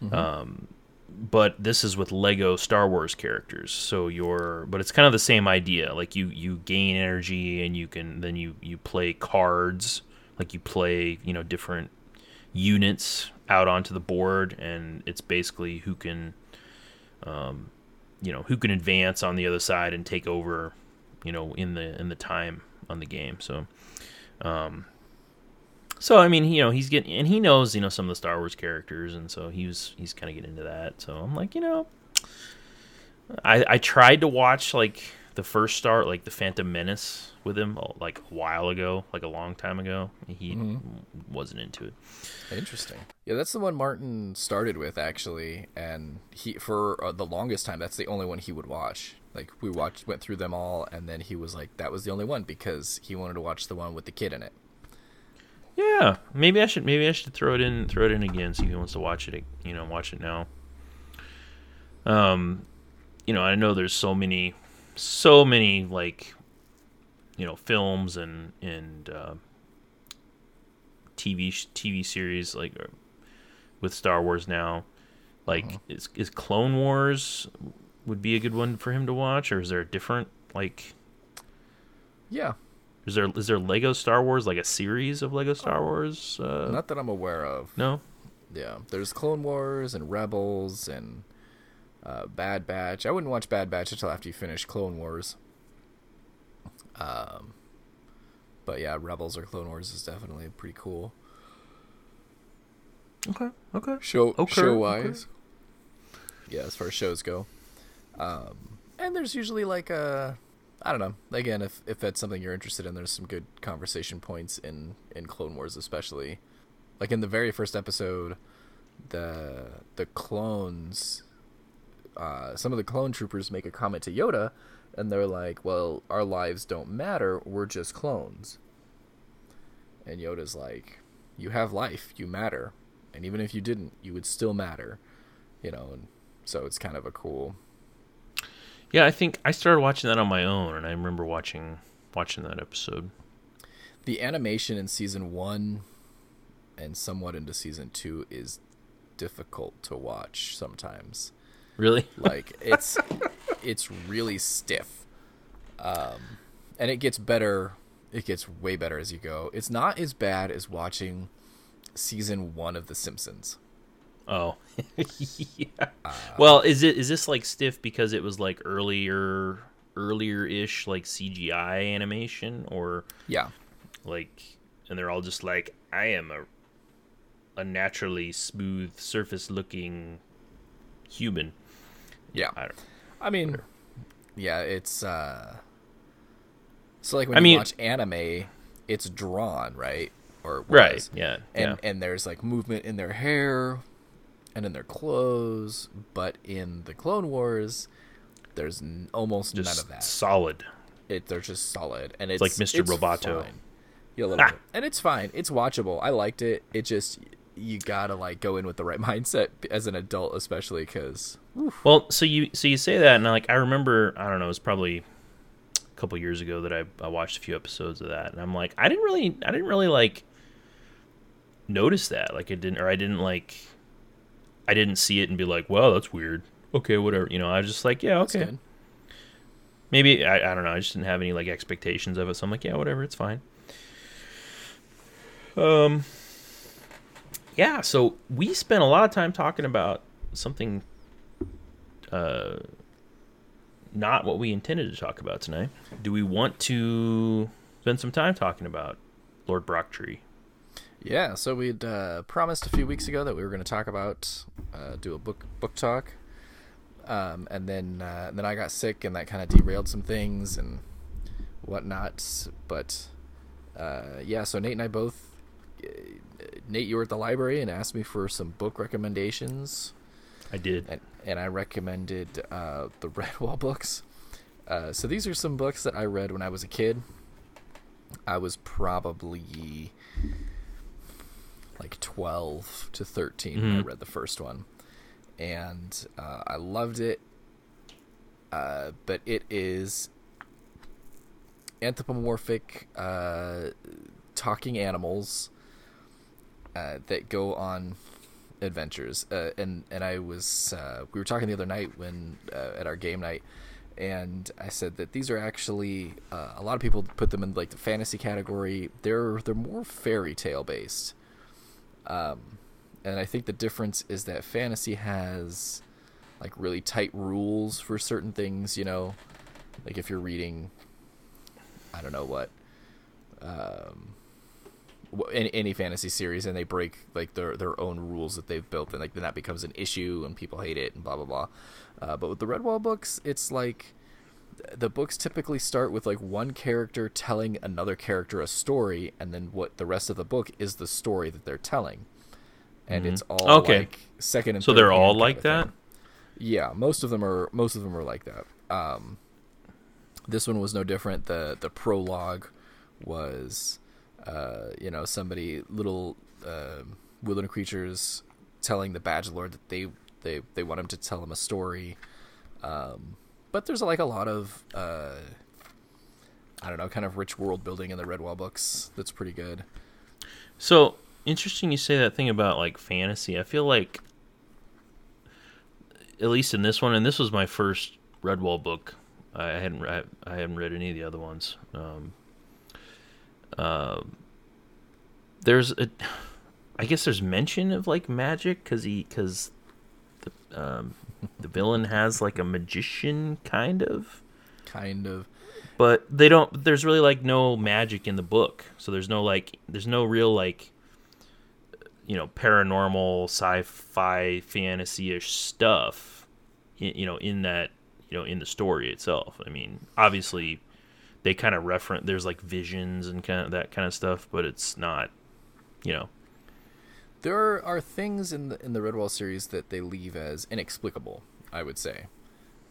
Mm-hmm. Um, but this is with Lego Star Wars characters. So you're, but it's kind of the same idea. Like you, you gain energy and you can, then you, you play cards, like you play, you know, different units out onto the board, and it's basically who can, um, you know, who can advance on the other side and take over, you know, in the in the time on the game. So, um, so I mean, you know, he's getting, and he knows, you know, some of the Star Wars characters, and so he was he's kind of getting into that. So I'm like, you know, I I tried to watch like the first Star, like the Phantom Menace with him, like a while ago, like a long time ago. He mm-hmm. wasn't into it. Interesting. Yeah, that's the one Martin started with actually, and he for uh, the longest time that's the only one he would watch. Like we watched, went through them all, and then he was like, that was the only one because he wanted to watch the one with the kid in it. Yeah, maybe I should maybe I should throw it in throw it in again so he wants to watch it. You know, watch it now. Um, you know, I know there's so many. so many like you know films and and uh, T V T V series like with Star Wars now, like uh-huh. is is Clone Wars would be a good one for him to watch, or is there a different like yeah is there is there Lego Star Wars, like a series of Lego Star Wars? Uh, not that I'm aware of. No. Yeah, there's Clone Wars and Rebels and Uh, Bad Batch. I wouldn't watch Bad Batch until after you finish Clone Wars. Um, but yeah, Rebels or Clone Wars is definitely pretty cool. Okay, okay. Show okay. show wise, okay. Yeah. As far as shows go, um, and there's usually like a, I don't know. Again, if if that's something you're interested in, there's some good conversation points in in Clone Wars, especially. Like in the very first episode, the the clones. Uh, some of the clone troopers make a comment to Yoda, and they're like, well, our lives don't matter, we're just clones. And Yoda's like, you have life, you matter. And even if you didn't, you would still matter. You know, and so it's kind of a cool... Yeah, I think I started watching that on my own, and I remember watching watching that episode. The animation in season one and somewhat into season two is difficult to watch sometimes. Really? Like it's it's really stiff, um, and it gets better. It gets way better as you go. It's not as bad as watching season one of The Simpsons. Oh, yeah. Uh, well, is it is this like stiff because it was like earlier earlier ish like C G I animation, or yeah, like, and they're all just like, I am a a naturally smooth surface looking human. Yeah, I, don't, I mean, whatever. Yeah, it's uh, so like when I you mean, watch anime, it's drawn, right? Or right, was. yeah, and yeah. and there's like movement in their hair and in their clothes, but in the Clone Wars, there's n- almost just none of that. Solid. It they're just solid, and it's, it's like Mister It's Roboto. Fine. Yeah, a little ah. bit, and it's fine. It's watchable. I liked it. It just. You gotta like go in with the right mindset as an adult, especially because. Well, so you so you say that, and I, like I remember, I don't know, it was probably a couple years ago that I, I watched a few episodes of that, and I'm like, I didn't really, I didn't really like notice that, like it didn't, or I didn't like, I didn't see it and be like, well, that's weird. Okay, whatever, you know. I was just like, yeah, okay. Maybe I, I don't know. I just didn't have any like expectations of it, so I'm like, yeah, whatever, it's fine. Um. Yeah, so we spent a lot of time talking about something uh, not what we intended to talk about tonight. Do we want to spend some time talking about Lord Brocktree? Yeah, so we'd uh, promised a few weeks ago that we were going to talk about, uh, do a book book talk, um, and then uh, and then I got sick, and that kind of derailed some things and whatnot. But uh, yeah, so Nate and I both... Uh, Nate, you were at the library and asked me for some book recommendations. I did. And, and I recommended uh, the Redwall books. Uh, so these are some books that I read when I was a kid. I was probably like twelve to thirteen mm-hmm. when I read the first one. And uh, I loved it. Uh, but it is anthropomorphic uh, talking animals Uh, that go on adventures, uh, and and I was uh, we were talking the other night when uh, at our game night, and I said that these are actually uh, a lot of people put them in like the fantasy category. They're they're more fairy tale based, Um, and I think the difference is that fantasy has like really tight rules for certain things, you know, like if you're reading, I don't know what, um, any, any fantasy series, and they break like their, their own rules that they've built, and like then that becomes an issue and people hate it and blah, blah, blah. Uh, but with the Redwall books, it's like the books typically start with like one character telling another character a story, and then what the rest of the book is the story that they're telling. And mm-hmm. it's all okay. like second and so they're all like that? Thing. Yeah, most of them are most of them are like that. Um, this one was no different. The the prologue was uh, you know, somebody little uh, woodland creatures telling the badge lord that they, they, they want him to tell him a story. Um, but there's like a lot of uh, I don't know, kind of rich world building in the Redwall books that's pretty good. So interesting you say that thing about like fantasy. I feel like at least in this one, and this was my first Redwall book. I hadn't I, I hadn't read any of the other ones. Um, uh, there's a, I guess there's mention of like magic because he because the um, the villain has like a magician kind of, kind of, but they don't. There's really like no magic in the book, so there's no like there's no real like. you know, paranormal, sci-fi, fantasy-ish stuff, you know, in that, you know, in the story itself. I mean, obviously, they kind of reference, there's like visions and kind of that kind of stuff, but it's not, you know. There are things in the in the Redwall series that they leave as inexplicable, I would say,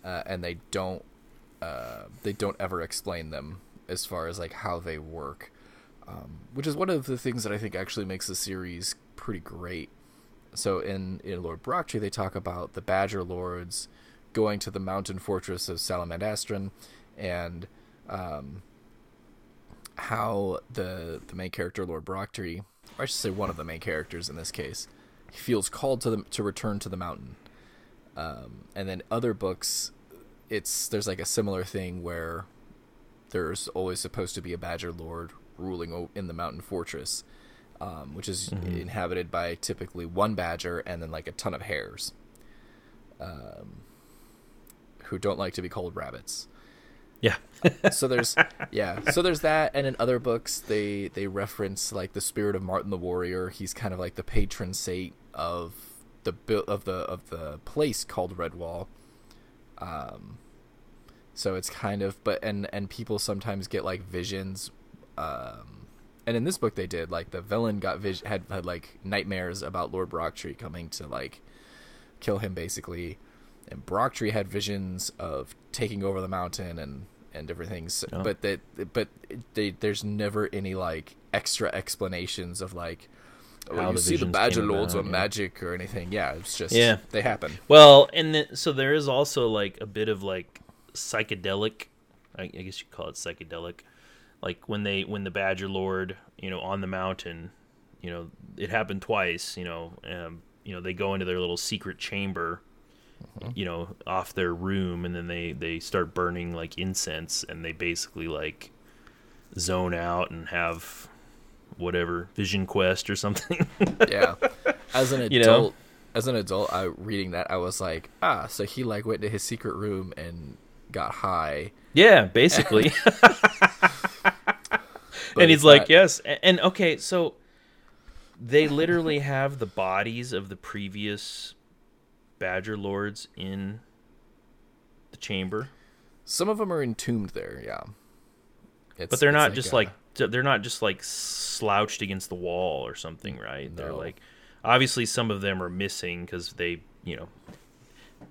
uh, and they don't uh, they don't ever explain them as far as like how they work, um, which is one of the things that I think actually makes the series pretty great. So in, in Lord Brocktree, they talk about the Badger Lords going to the mountain fortress of Salamandastron, and um, how the the main character, Lord Brocktree, or I should say one of the main characters in this case, he feels called to the, to return to the mountain. Um, and then other books, it's there's like a similar thing where there's always supposed to be a Badger Lord ruling in the mountain fortress. Um, which is mm-hmm. inhabited by typically one badger and then like a ton of hares, um, who don't like to be called rabbits. Yeah. so there's yeah. So there's that, and in other books they they reference like the spirit of Martin the Warrior. He's kind of like the patron saint of the of the of the place called Redwall. Um, so it's kind of but and and people sometimes get like visions. Um. And in this book, they did like the villain got vis- had had like nightmares about Lord Brocktree coming to like kill him, basically. And Brocktree had visions of taking over the mountain and and different things. So, oh. But that but they, there's never any like extra explanations of like oh, you see the Badger Lords or yeah. magic or anything. Yeah, it's just yeah. they happen. Well, and the, so there is also like a bit of like psychedelic. I, I guess you call it psychedelic. Like when they when the Badger Lord, you know, on the mountain, you know, it happened twice, you know, um, you know, they go into their little secret chamber, uh-huh. you know, off their room, and then they, they start burning like incense, and they basically like zone out and have whatever vision quest or something. yeah. As an adult, you know? as an adult, I reading that I was like, ah, so he like went to his secret room and got high. Yeah, basically. But and he's like, not... yes. And, and okay, so they literally have the bodies of the previous Badger Lords in the chamber. Some of them are entombed there, yeah. It's, but they're not like just a... like they're not just like slouched against the wall or something, right? No. They're like obviously some of them are missing because they, you know,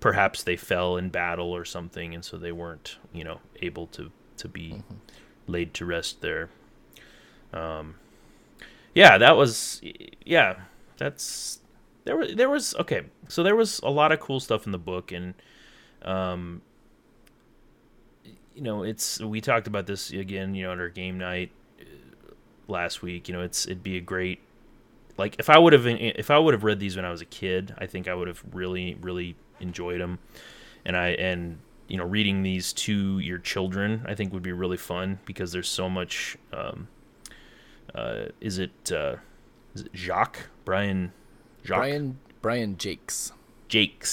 perhaps they fell in battle or something, and so they weren't, you know, able to to be mm-hmm. laid to rest there. Um, yeah, that was, yeah, that's, there was, there was, okay. So there was a lot of cool stuff in the book, and, um, you know, it's, we talked about this again, you know, at our game night last week, you know, it's, it'd be a great, like, if I would have, if I would have read these when I was a kid, I think I would have really, really enjoyed them. And I, and, you know, reading these to your children, I think would be really fun because there's so much, um, Uh, is it uh, is it Jacques? Brian Jacques? Brian, Brian Jacques. Jacques.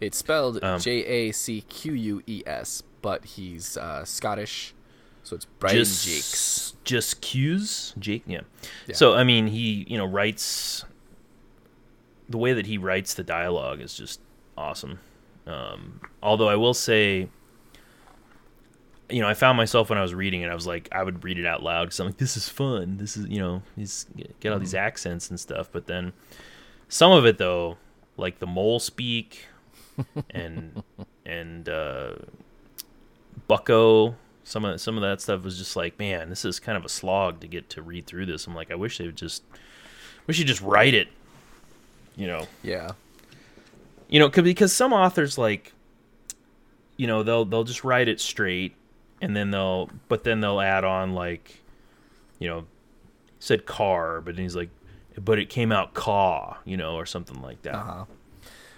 It's spelled um, J A C Q U E S, but he's uh, Scottish, so it's Brian just, Jacques. Just Q's? Jake, yeah. yeah. So, I mean, he, you know, writes... The way that he writes the dialogue is just awesome. Um, although I will say... You know, I found myself when I was reading it, I was like, I would read it out loud because I'm like, this is fun. This is, you know, he's got all these accents and stuff. But then some of it, though, like the mole speak and and uh, bucko, some of, some of that stuff was just like, man, this is kind of a slog to get to read through this. I'm like, I wish they would just, wish you just write it, you know. Yeah. You know, because some authors, like, you know, they'll they'll just write it straight. And then they'll, but then they'll add on, like, you know, said car, but then he's like, but it came out caw, you know, or something like that. Uh-huh.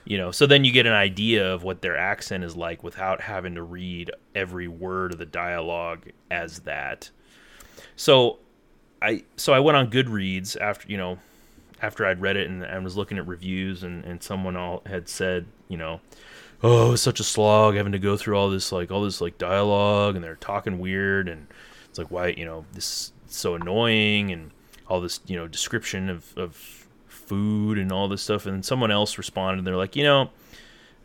You know, so then you get an idea of what their accent is like without having to read every word of the dialogue as that. So I, so I went on Goodreads after, you know, after I'd read it and I was looking at reviews and, and someone all had said, you know, oh, it was such a slog having to go through all this, like, all this, like, dialogue, and they're talking weird, and it's like, why, you know, this is so annoying, and all this, you know, description of, of food and all this stuff, and then someone else responded, and they're like, you know,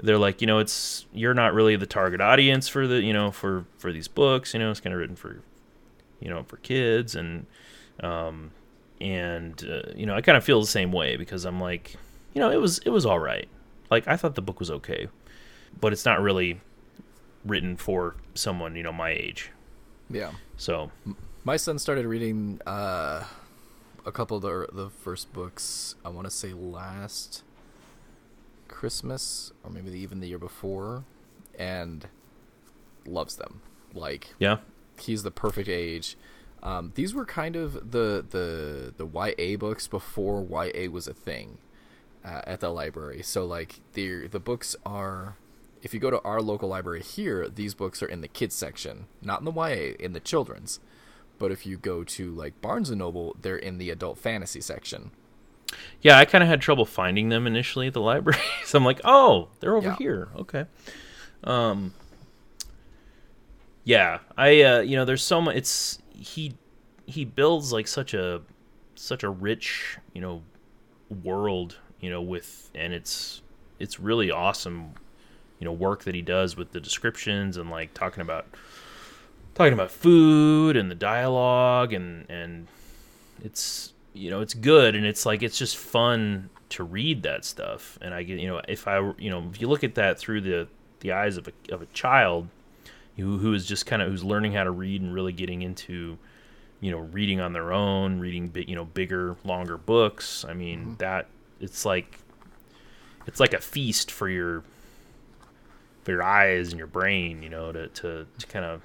they're like, you know, it's, you're not really the target audience for the, you know, for, for these books, you know, it's kind of written for, you know, for kids, and, um, and, uh, you know, I kind of feel the same way, because I'm like, you know, it was, it was all right. Like, I thought the book was okay. But it's not really written for someone, you know, my age. Yeah. So my son started reading uh, a couple of the, the first books, I want to say last Christmas or maybe even the year before, and loves them. Like, yeah, he's the perfect age. Um, these were kind of the, the, the Y A books before Y A was a thing uh, at the library. So, like, the the books are... If you go to our local library here, these books are in the kids section, not in the Y A, in the children's. But if you go to, like, Barnes and Noble, they're in the adult fantasy section. Yeah, I kind of had trouble finding them initially at the library. So I'm like, oh, they're over yeah. here. Okay. Um. Yeah, I uh, you know, there's so much. It's he he builds like such a such a rich, you know, world, you know, with, and it's it's really awesome. You know, work that he does with the descriptions and, like, talking about talking about food and the dialogue and and it's, you know, it's good, and it's like, it's just fun to read that stuff. And I get, you know, if I, you know, if you look at that through the the eyes of a of a child who who is just kind of who's learning how to read and really getting into, you know, reading on their own, reading big, you know, bigger, longer books. I mean, mm-hmm. that it's like it's like a feast for your your eyes and your brain, you know, to, to, to kind of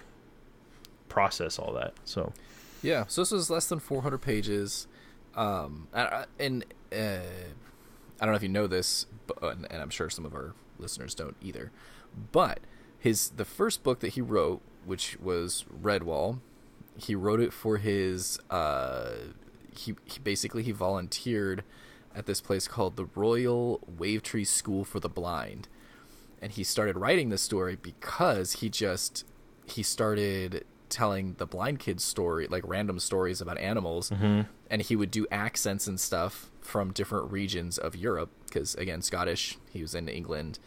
process all that. So, yeah. So this was less than four hundred pages. Um, and, uh, I don't know if you know this, but, and, and I'm sure some of our listeners don't either, but his, the first book that he wrote, which was Redwall, he wrote it for his, uh, he, he basically, he volunteered at this place called the Royal Wavetree School for the Blind. And he started writing this story because he just, he started telling the blind kids story, like random stories about animals. Mm-hmm. And he would do accents and stuff from different regions of Europe. Cause again, Scottish, he was in England.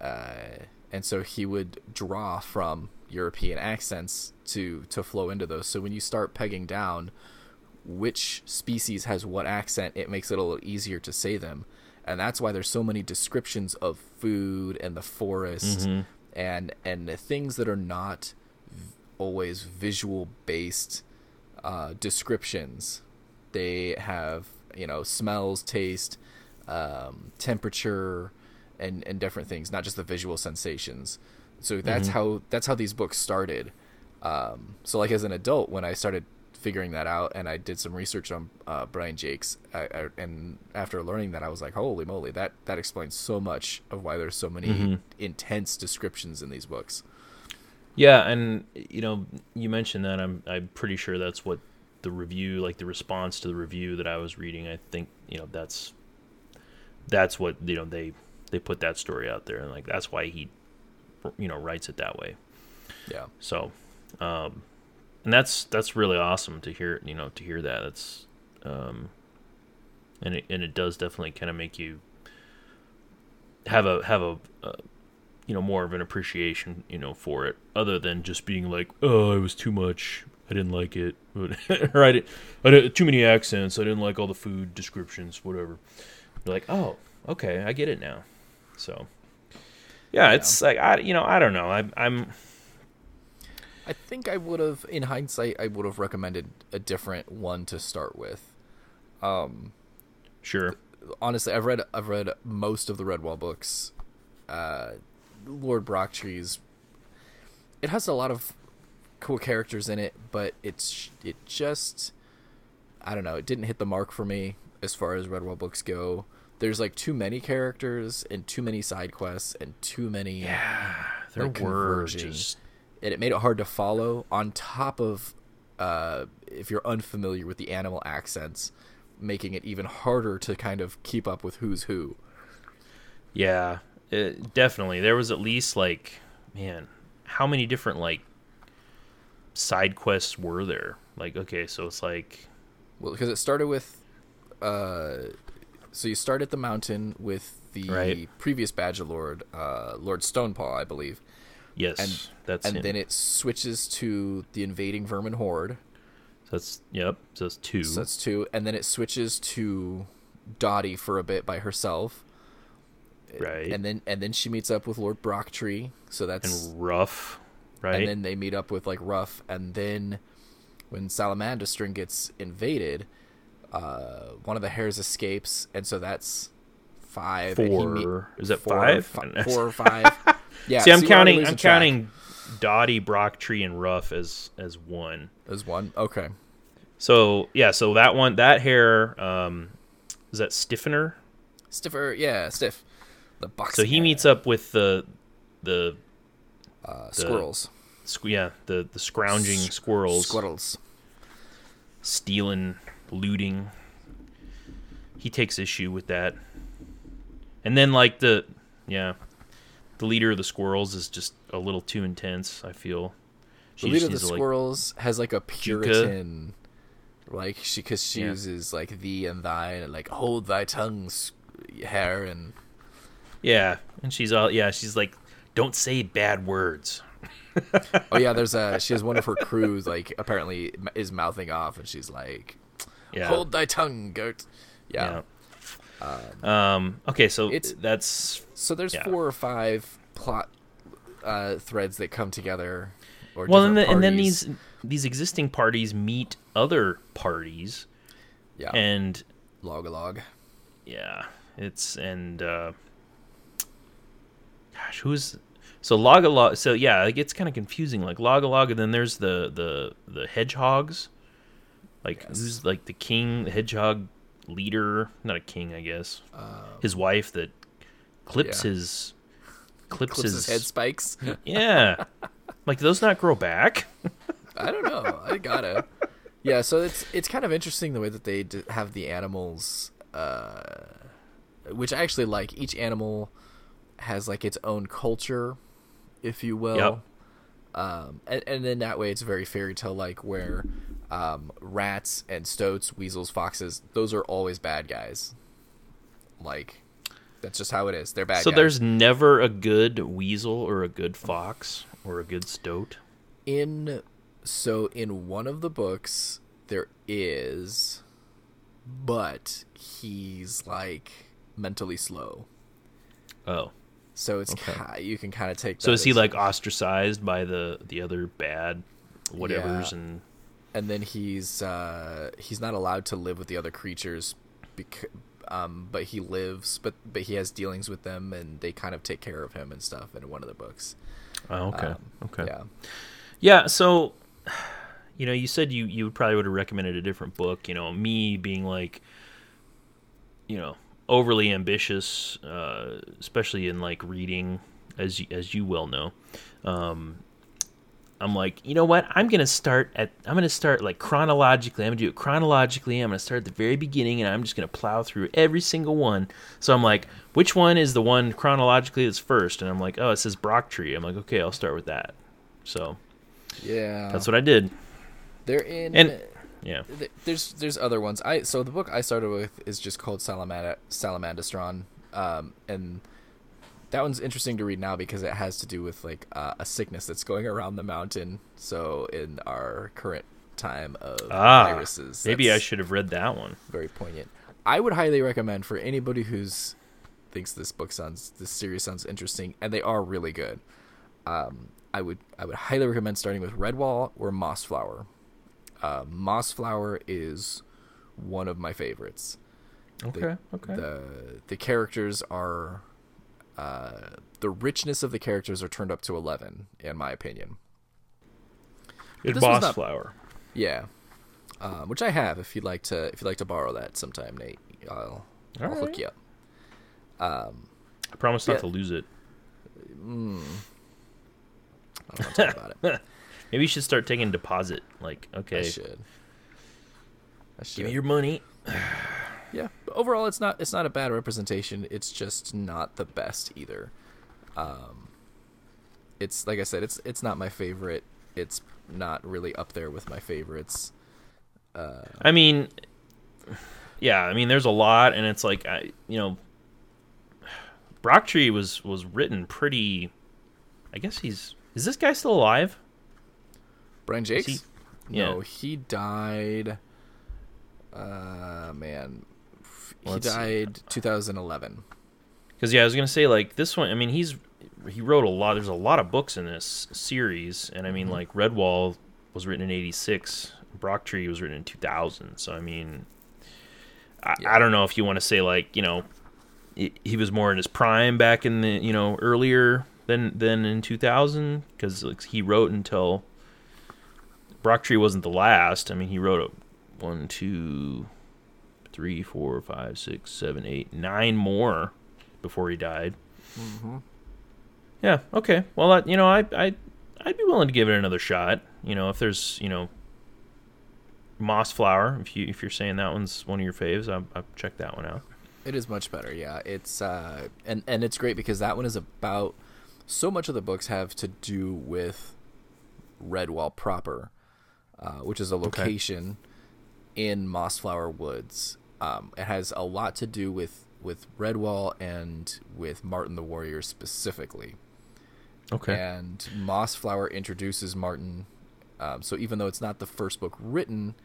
Uh, and so he would draw from European accents to, to flow into those. So when you start pegging down which species has what accent, it makes it a little easier to say them. And that's why there's so many descriptions of food and the forest mm-hmm. and and the things that are not v- always visual-based uh, descriptions. They have, you know, smells, taste, um, temperature, and, and different things, not just the visual sensations. So that's mm-hmm. how that's how these books started. Um, so, like, as an adult, when I started figuring that out, and I did some research on uh, Brian Jacques, I, I, and after learning that, I was like, holy moly, that that explains so much of why there's so many mm-hmm. intense descriptions in these books. Yeah, and, you know, you mentioned that, I'm I'm pretty sure that's what the review, like the response to the review that I was reading, I think, you know, that's that's what, you know, they they put that story out there, and like that's why he, you know, writes it that way. Yeah. So, um, and that's that's really awesome to hear. You know, to hear that. That's, um, and it, and it does definitely kind of make you have a have a, uh, you know, more of an appreciation, you know, for it, other than just being like, oh, it was too much, I didn't like it, or I didn't, I didn't, too many accents, I didn't like all the food descriptions, whatever. You're like, oh, okay, I get it now. So, yeah, yeah. It's like, I, you know, I don't know, I, I'm. I think I would have, in hindsight, I would have recommended a different one to start with. Um, sure. Th- honestly, I've read, I've read most of the Redwall books. Uh, Lord Brocktree's, it has a lot of cool characters in it, but it's it just, I don't know, it didn't hit the mark for me as far as Redwall books go. There's like too many characters and too many side quests and too many, yeah, there like, were just, and it made it hard to follow. On top of, uh, if you're unfamiliar with the animal accents, making it even harder to kind of keep up with who's who. Yeah. It, definitely, there was at least like, man, how many different like side quests were there? Like, okay, so it's like, well, because it started with, uh, so you start at the mountain with the right. previous badge of Lord, uh, Lord Stonepaw, I believe. Yes, and that's and him. Then it switches to the invading vermin horde. So that's yep. So that's two. So that's two, and then it switches to Dottie for a bit by herself. Right, and then and then she meets up with Lord Brocktree, so that's and Ruff, right? And then they meet up with like Ruff, and then when Salamandastron gets invaded, uh, one of the hares escapes, and so that's five. Four meet, is that four, five? F- four or five? Yeah. See, I'm so counting. I'm counting Dottie, Brocktree, and Ruff as as one. As one. Okay. So yeah, so that one, that hare, um, is that Stiffener? Stiffer, yeah, stiff. So he meets up with the the, uh, the squirrels, squ- yeah, the the scrounging S- squirrels, squirrels, stealing, looting. He takes issue with that, and then like the yeah, the leader of the squirrels is just a little too intense, I feel. She the leader of the squirrels to, like, has like a Puritan, Juka. like she because she yeah. uses like thee and thine and like hold thy tongues, hair and. Yeah, and she's all yeah. She's like, "Don't say bad words." Oh yeah, there's a she has one of her crews like apparently is mouthing off, and she's like, yeah. "Hold thy tongue, goat." Yeah. yeah. Um, um. Okay, so it's that's so there's yeah. four or five plot uh, threads that come together. Or well, and, the, and then these these existing parties meet other parties. Yeah. And log-a-log. Yeah, it's and. Uh, Gosh, who's so Log-a-Log? So yeah, it like gets kind of confusing. Like Log-a-Log, and then there's the the, the hedgehogs. Like yes. who's like the king, the hedgehog leader? Not a king, I guess. Um, his wife that clips yeah. his clips, clips his, his head spikes. Yeah, like those not grow back. I don't know. I gotta. Yeah, so it's it's kind of interesting the way that they have the animals, uh, which I actually like. Each animal has like its own culture, if you will. Yep. Um, and, and then that way it's very fairy tale like where um, rats and stoats, weasels, foxes, those are always bad guys. Like that's just how it is. They're bad so guys. So there's never a good weasel or a good fox or a good stoat? In so in one of the books there is, but he's like mentally slow. Oh. So it's okay. kind of, you can kind of take. That so is he like ostracized by the, the other bad, whatever's yeah. and. And then he's uh, he's not allowed to live with the other creatures, because, um, but he lives, but but he has dealings with them, and they kind of take care of him and stuff in one of the books. Oh, okay, um, okay, yeah, yeah. So, you know, you said you you probably would have recommended a different book. You know, me being like, you know. overly ambitious, uh, especially in like reading, as you, as you well know. Um, I'm like, you know what? I'm gonna start at. I'm gonna start like chronologically. I'm gonna do it chronologically. I'm gonna start at the very beginning, and I'm just gonna plow through every single one. So I'm like, which one is the one chronologically that's first? And I'm like, oh, it says Brocktree. I'm like, okay, I'll start with that. So, yeah, that's what I did. They're in, and yeah, th- there's there's other ones. I so the book I started with is just called Salamand- Salamandastron, um, and. That one's interesting to read now because it has to do with like uh, a sickness that's going around the mountain. So in our current time of ah, viruses, maybe I should have read that one. Very poignant. I would highly recommend for anybody who's thinks this book sounds, this series sounds interesting, and they are really good. Um, I would I would highly recommend starting with Redwall or Mossflower. Uh, Mossflower is one of my favorites. Okay. The, okay. The the characters are. Uh, the richness of the characters are turned up to eleven, in my opinion. It's Mossflower. Yeah, um, which I have. If you'd like to, if you'd like to borrow that sometime, Nate, I'll, I'll right. hook you up. Um, I promise yeah. not to lose it. Mm. I don't want to talk about it. Maybe you should start taking deposit. Like, okay, I should. I should. Give me your money. Yeah, but overall, it's not it's not a bad representation. It's just not the best either. Um, it's like I said, it's it's not my favorite. It's not really up there with my favorites. Uh, I mean, yeah, I mean, there's a lot, and it's like I, you know, Brocktree was was written pretty. I guess he's is this guy still alive? Brian Jacques? He, yeah. No, he died. Uh, man. He Let's died see. twenty eleven. Because yeah, I was gonna say like this one. I mean, he's he wrote a lot. There's a lot of books in this series, and I mean, mm-hmm. like Redwall was written in eighty-six, Brocktree was written in two thousand. So I mean, I, yeah. I don't know if you want to say like you know, it, he was more in his prime back in the you know earlier than than in two thousand because like, he wrote until Brocktree wasn't the last. I mean, he wrote a one two. Three, four, five, six, seven, eight, nine more before he died. Mm-hmm. Yeah. Okay. Well, I, you know, I, I, I'd be willing to give it another shot. You know, if there's, you know, Mossflower. If you if you're saying that one's one of your faves, I'll, I'll check that one out. It is much better. Yeah. It's uh, and and it's great because that one is about so much of the books have to do with Redwall proper, uh, which is a location okay. in Mossflower Woods. Um, it has a lot to do with, with Redwall and with Martin the Warrior specifically. Okay. And Mossflower introduces Martin. Um, so even though it's not the first book written,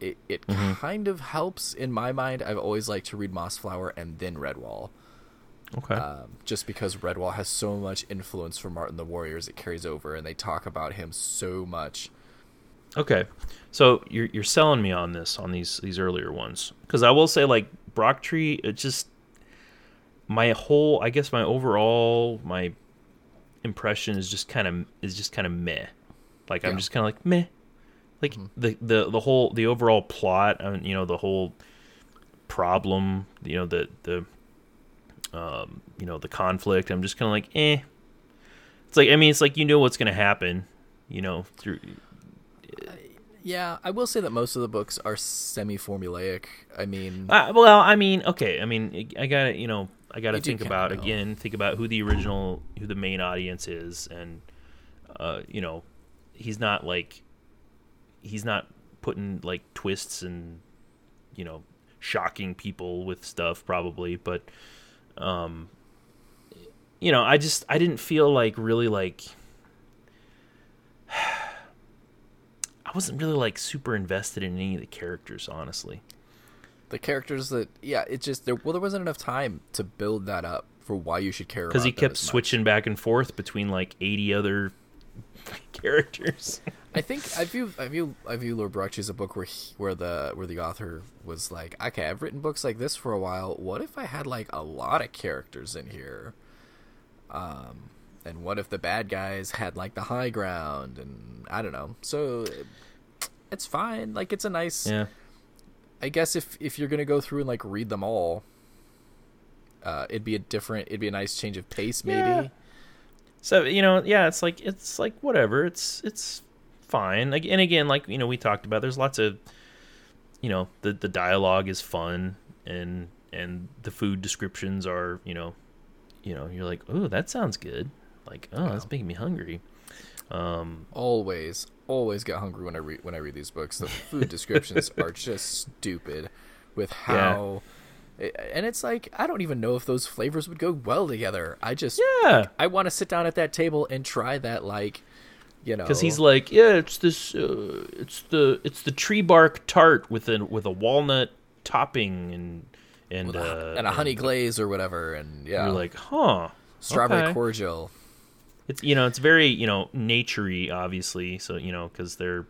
it, it mm-hmm. kind of helps in my mind. I've always liked to read Mossflower and then Redwall. Okay. Um, just because Redwall has so much influence from Martin the Warrior as it carries over, and they talk about him so much. Okay, so you're you're selling me on this on these these earlier ones because I will say like Brocktree, it just my whole I guess my overall my impression is just kind of is just kind of meh, like yeah. I'm just kind of like meh, like mm-hmm. the, the the whole the overall plot, I mean, you know the whole problem, you know the the um you know the conflict. I'm just kind of like eh. It's like I mean it's like you know what's gonna happen, you know through. Yeah, I will say that most of the books are semi-formulaic. I mean, uh, well, I mean, okay, I mean, I gotta, you know, I gotta think about know. again, think about who the original, who the main audience is, and uh, you know, he's not like, he's not putting like twists and you know, shocking people with stuff probably, but um, you know, I just I didn't feel like really like. I wasn't really like super invested in any of the characters, honestly. The characters that, yeah, it just there. Well, there wasn't enough time to build that up for why you should care about them. Because he kept switching back and forth between like eighty other characters. I think I view I view I view Lord Brocktree as a book where he, where the where the author was like, okay, I've written books like this for a while. What if I had like a lot of characters in here? Um. And what if the bad guys had like the high ground? And I don't know. So it's fine. Like it's a nice. Yeah. I guess if if you're gonna go through and like read them all, uh, it'd be a different. It'd be a nice change of pace, maybe. Yeah. So, you know, yeah, it's like, it's like, whatever, it's, it's fine. Like, and again, like, you know, we talked about, there's lots of, you know, the, the dialogue is fun, and, and the food descriptions are, you know, you know, you're like, oh, that sounds good. Like, oh, wow, that's making me hungry. Um, always, always get hungry when I read, when I read these books. The food descriptions are just stupid with how, yeah. and it's like, I don't even know if those flavors would go well together. I just, yeah. like, I want to sit down at that table and try that, like, you know, because he's like, yeah, it's this, uh, it's the, it's the tree bark tart with a, with a walnut topping and, and, a, uh, and a honey and, glaze or whatever. And yeah, you're like, huh, strawberry okay. cordial. It's, you know, it's very, you know, nature-y, obviously. So, you know, because they're,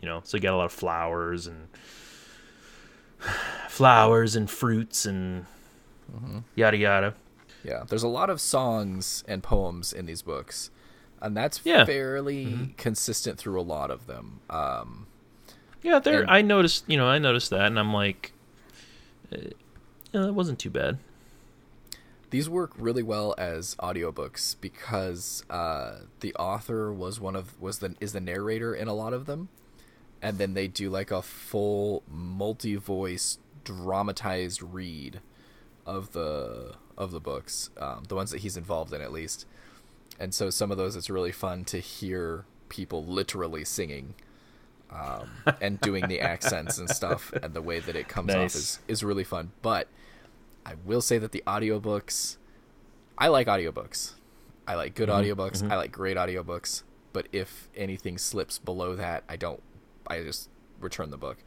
you know, so you got a lot of flowers and flowers and fruits and mm-hmm. yada, yada. Yeah. There's a lot of songs and poems in these books, and that's yeah. fairly mm-hmm. consistent through a lot of them. Um, yeah. There, and- I noticed, you know, I noticed that, and I'm like, eh, you know, that wasn't too bad. These work really well as audiobooks because uh, the author was one of was the is the narrator in a lot of them, and then they do like a full multi-voice dramatized read of the of the books, um, the ones that he's involved in at least. And so some of those, it's really fun to hear people literally singing um, and doing the accents and stuff, and the way that it comes nice. off is is really fun, but. I will say that the audiobooks, I like audiobooks. I like good mm-hmm. audiobooks. Mm-hmm. I like great audiobooks. But if anything slips below that, I don't, I just return the book.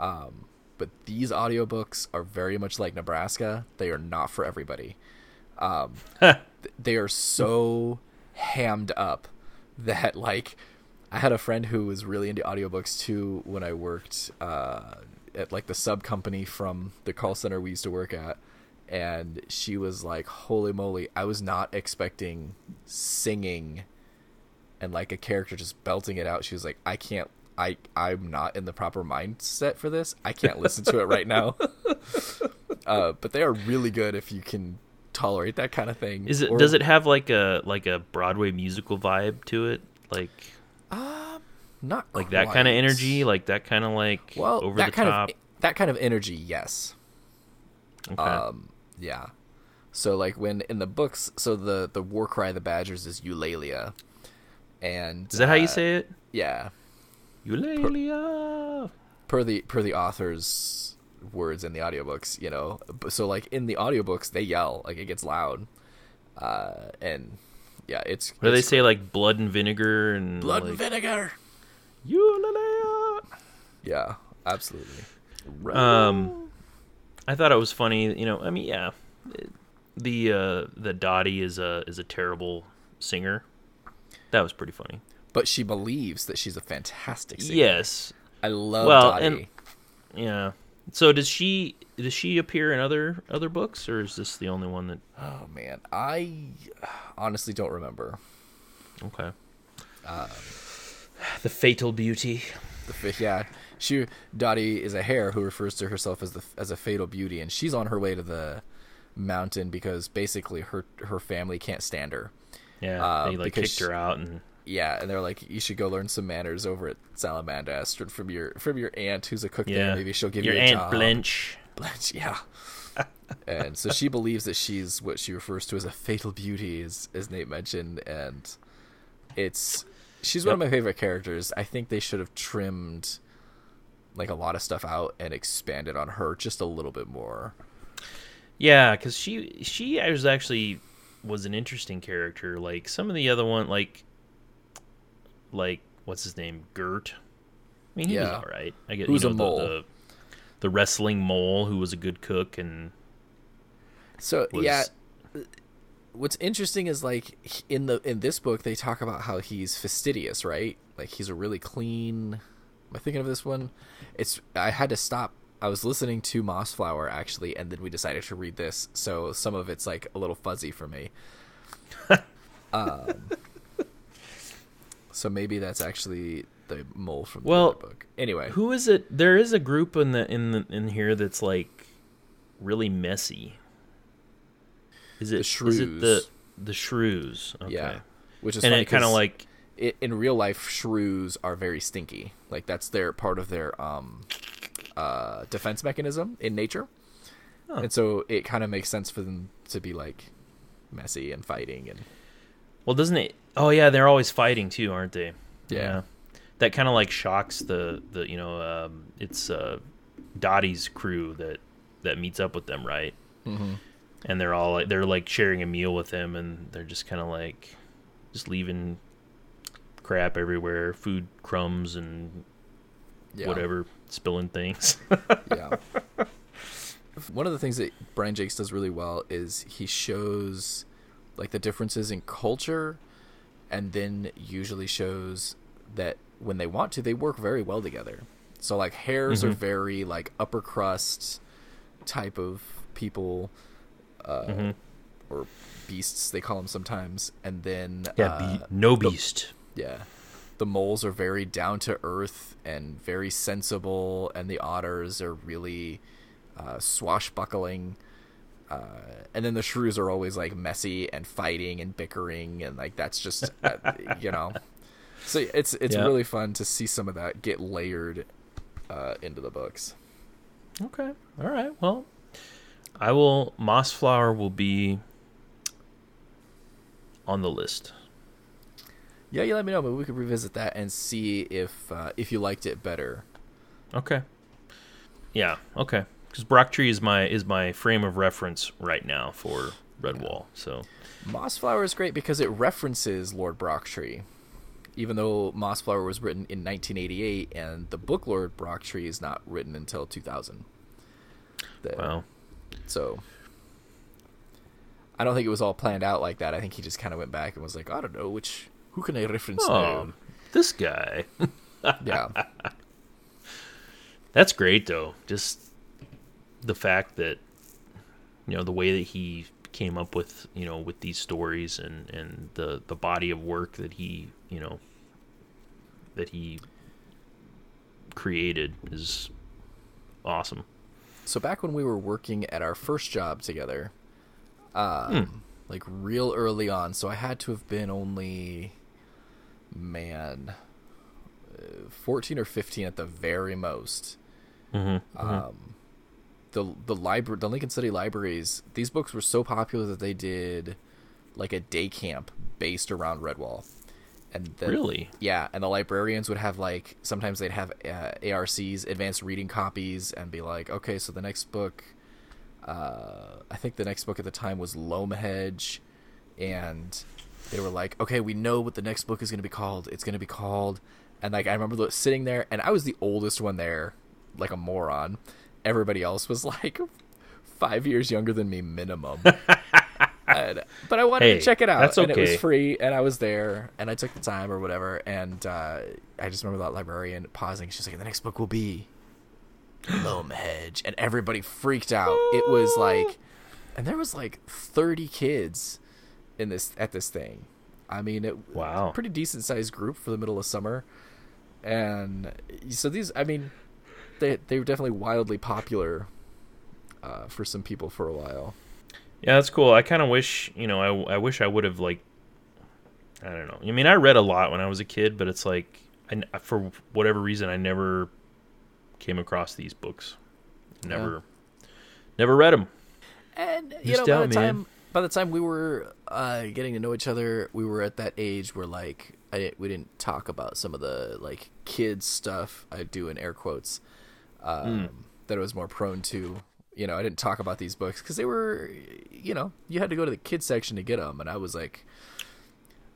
Um, but these audiobooks are very much like Nebraska. They are not for everybody. Um, they are so hammed up that, like, I had a friend who was really into audiobooks too when I worked uh, at like the sub company from the call center we used to work at. And she was like, holy moly, I was not expecting singing and like a character just belting it out. She was like, I can't, I, I'm not in the proper mindset for this. I can't listen to it right now. Uh, but they are really good if you can tolerate that kind of thing. Is it, or, does it have like a, like a Broadway musical vibe to it? Like, um, not like quite. That kind of energy, like that kind of like, well, over that the kind top. Of, that kind of energy. Yes. Okay. Um, yeah. So like when in the books, so the, the war cry of the Badgers is Eulalia. And is that uh, how you say it? Yeah. Eulalia. Per, per the, per the author's words in the audiobooks, you know? So like in the audiobooks they yell, like it gets loud. Uh, and yeah, it's, what do they say? Like blood and vinegar and blood like, and vinegar. Eulalia. Yeah, absolutely. Um, I thought it was funny, you know. I mean, yeah, the uh, the Dottie is a is a terrible singer. That was pretty funny. But she believes that she's a fantastic singer. Yes, I love well, Dottie. And, yeah. So does she? Does she appear in other other books, or is this the only one that? Oh man, I honestly don't remember. Okay. Uh, the Fatal Beauty. The yeah. She Dottie is a hare who refers to herself as the as a fatal beauty, and she's on her way to the mountain because basically her her family can't stand her. Yeah, uh, they like kicked she, her out, and yeah, and they're like, you should go learn some manners over at Salamandastra from your from your aunt who's a cook yeah. there. Maybe she'll give your you a aunt job. Blanche. Blanche, yeah. And so she believes that she's what she refers to as a fatal beauty, as, as Nate mentioned, and it's she's yep. one of my favorite characters. I think they should have trimmed like a lot of stuff out and expanded on her just a little bit more. Yeah, because she she was actually was an interesting character. Like some of the other one, like like what's his name, Gert. I mean, he yeah. was all right. I get who's you know, a mole, the, the, the wrestling mole who was a good cook and. So was... yeah, what's interesting is like in the in this book they talk about how he's fastidious, right? Like he's a really clean. Am I thinking of this one? It's I had to stop. I was listening to Mossflower actually, and then we decided to read this. So some of it's like a little fuzzy for me. um, so maybe that's actually the mole from the well, other book. Anyway, who is it? There is a group in the in the, in here that's like really messy. Is it the shrews? Is it the The shrews. Okay. Yeah. Which is and funny it kind of like it, in real life, shrews are very stinky. Like that's their part of their um, uh, defense mechanism in nature. Huh. And so it kind of makes sense for them to be like messy and fighting and. Well, doesn't it? Oh yeah, they're always fighting too, aren't they? Yeah. yeah. That kind of like shocks the the you know um, it's uh, Dottie's crew that that meets up with them, right? Mm-hmm. And they're all like, they're like sharing a meal with him, and they're just kind of like just leaving crap everywhere, food crumbs and yeah. whatever, spilling things. yeah. One of the things that Brian Jacques does really well is he shows like the differences in culture, and then usually shows that when they want to, they work very well together. So like Hares mm-hmm. are very like upper crust type of people. Uh, mm-hmm. Or beasts, they call them sometimes. And then yeah, uh, be- no beast. The, yeah, the moles are very down to earth and very sensible, and the otters are really uh, swashbuckling. Uh, and then the shrews are always like messy and fighting and bickering, and like that's just uh, you know. So it's it's yeah. really fun to see some of that get layered uh, into the books. Okay, all right, well. I will. Mossflower will be on the list. Yeah, you let me know, but we could revisit that and see if uh, if you liked it better. Okay. Yeah. Okay. Because Brocktree is my is my frame of reference right now for Redwall. Yeah. So Mossflower is great because it references Lord Brocktree, even though Mossflower was written in nineteen eighty-eight and the book Lord Brocktree is not written until two thousand. The, wow. So I don't think it was all planned out like that. I think he just kind of went back and was like, I don't know, which who can I reference oh, now? This guy. yeah. That's great, though. Just the fact that, you know, the way that he came up with, you know, with these stories and, and the, the body of work that he, you know, that he created is awesome. So back when we were working at our first job together, um, hmm. like real early on, so I had to have been only, man, fourteen or fifteen at the very most. Mm-hmm. Um, mm-hmm. The the library, the Lincoln City Libraries, these books were so popular that they did like a day camp based around Redwall. And the, really? Yeah, and the librarians would have, like, sometimes they'd have uh, A R Cs, advanced reading copies, and be like, okay, so the next book, uh, I think the next book at the time was Loam Hedge, and they were like, okay, we know what the next book is going to be called. It's going to be called, and, like, I remember sitting there, and I was the oldest one there, like a moron. Everybody else was, like, five years younger than me minimum. And, but I wanted hey, to check it out, that's okay. And it was free, and I was there, and I took the time or whatever, and uh, I just remember that librarian pausing. She's like, the next book will be Loam Hedge, and everybody freaked out. It was like, and there was like thirty kids in this at this thing. I mean, it, wow. It was a pretty decent-sized group for the middle of summer, and so these, I mean, they, they were definitely wildly popular uh, for some people for a while. Yeah, that's cool. I kind of wish, you know, I, I wish I would have, like, I don't know. I mean, I read a lot when I was a kid, but it's like, I, for whatever reason, I never came across these books. Never, yeah. never read them. And, you Just know, down, by, the time, by the time we were uh, getting to know each other, we were at that age where, like, I didn't, we didn't talk about some of the, like, kids stuff I do in air quotes um, mm. that I was more prone to. You know, I didn't talk about these books because they were, you know, you had to go to the kids section to get them. And I was like,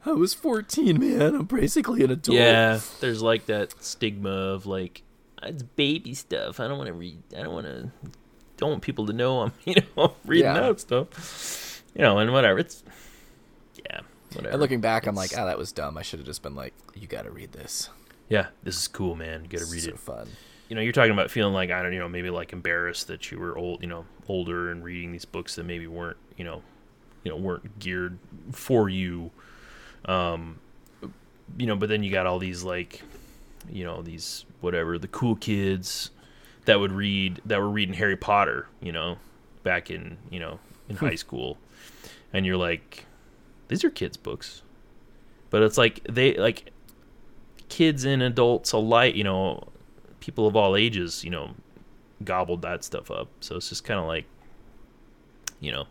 I was fourteen, man. I'm basically an adult. Yeah, there's like that stigma of like, it's baby stuff. I don't want to read. I don't want to, don't want people to know I'm, you know, reading yeah. out stuff. You know, and whatever. It's, yeah, whatever. And looking back, it's, I'm like, ah, oh, that was dumb. I should have just been like, you got to read this. Yeah, this is cool, man. You got to read so it. Fun. You know, you're talking about feeling like, I don't, you know, maybe like embarrassed that you were old, you know, older and reading these books that maybe weren't, you know, you know, weren't geared for you. Um, you know, but then you got all these like, you know, these whatever, the cool kids that would read, that were reading Harry Potter, you know, back in, you know, in high school. And you're like, these are kids' books. But it's like they like kids and adults alike, you know, people of all ages, you know, gobbled that stuff up. So it's just kind of like, you know,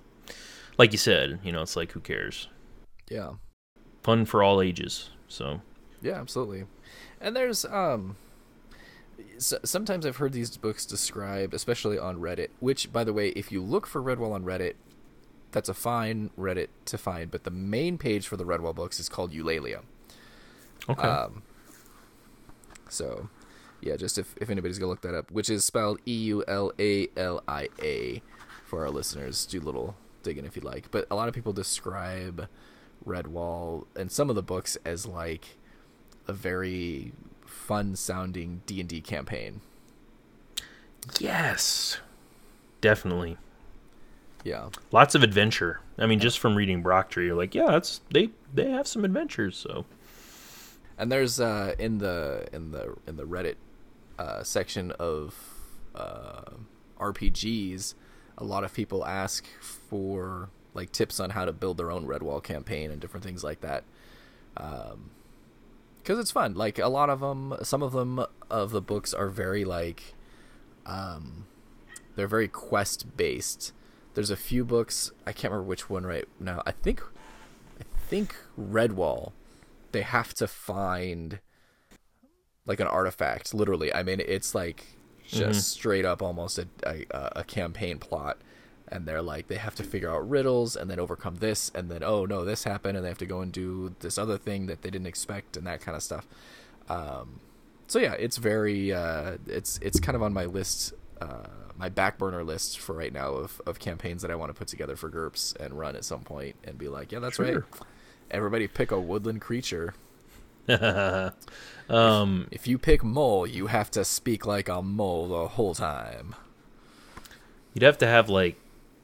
like you said, you know, it's like, who cares? Yeah. Fun for all ages. So yeah, absolutely. And there's um sometimes I've heard these books described, especially on Reddit, which, by the way, if you look for Redwall on Reddit, that's a fine Reddit to find, but the main page for the Redwall books is called Eulalia. Okay. Um, so, yeah, just if, if anybody's going to look that up, which is spelled E U L A L I A for our listeners. Do a little digging if you'd like. But a lot of people describe Redwall and some of the books as, like, a very fun-sounding D and D campaign. Yes. Definitely. Yeah. Lots of adventure. I mean, just from reading Brocktree, you're like, yeah, that's they, they have some adventures, so. And there's uh in the in the in the Reddit uh section of uh R P Gs, a lot of people ask for like tips on how to build their own Redwall campaign and different things like that. Um cuz it's fun. Like a lot of them some of them of the books are very like um they're very quest based. There's a few books, I can't remember which one right now. I think I think Redwall, they have to find like an artifact, literally. I mean, it's like just mm-hmm. straight up almost a, a a campaign plot, and they're like they have to figure out riddles and then overcome this, and then oh no, this happened, and they have to go and do this other thing that they didn't expect and that kind of stuff. Um, so yeah, it's very uh, it's it's kind of on my list. Uh, my back burner list for right now of, of campaigns that I want to put together for GURPS and run at some point and be like, yeah, that's sure. right. Everybody pick a woodland creature. um, if, if you pick mole, you have to speak like a mole the whole time. You'd have to have like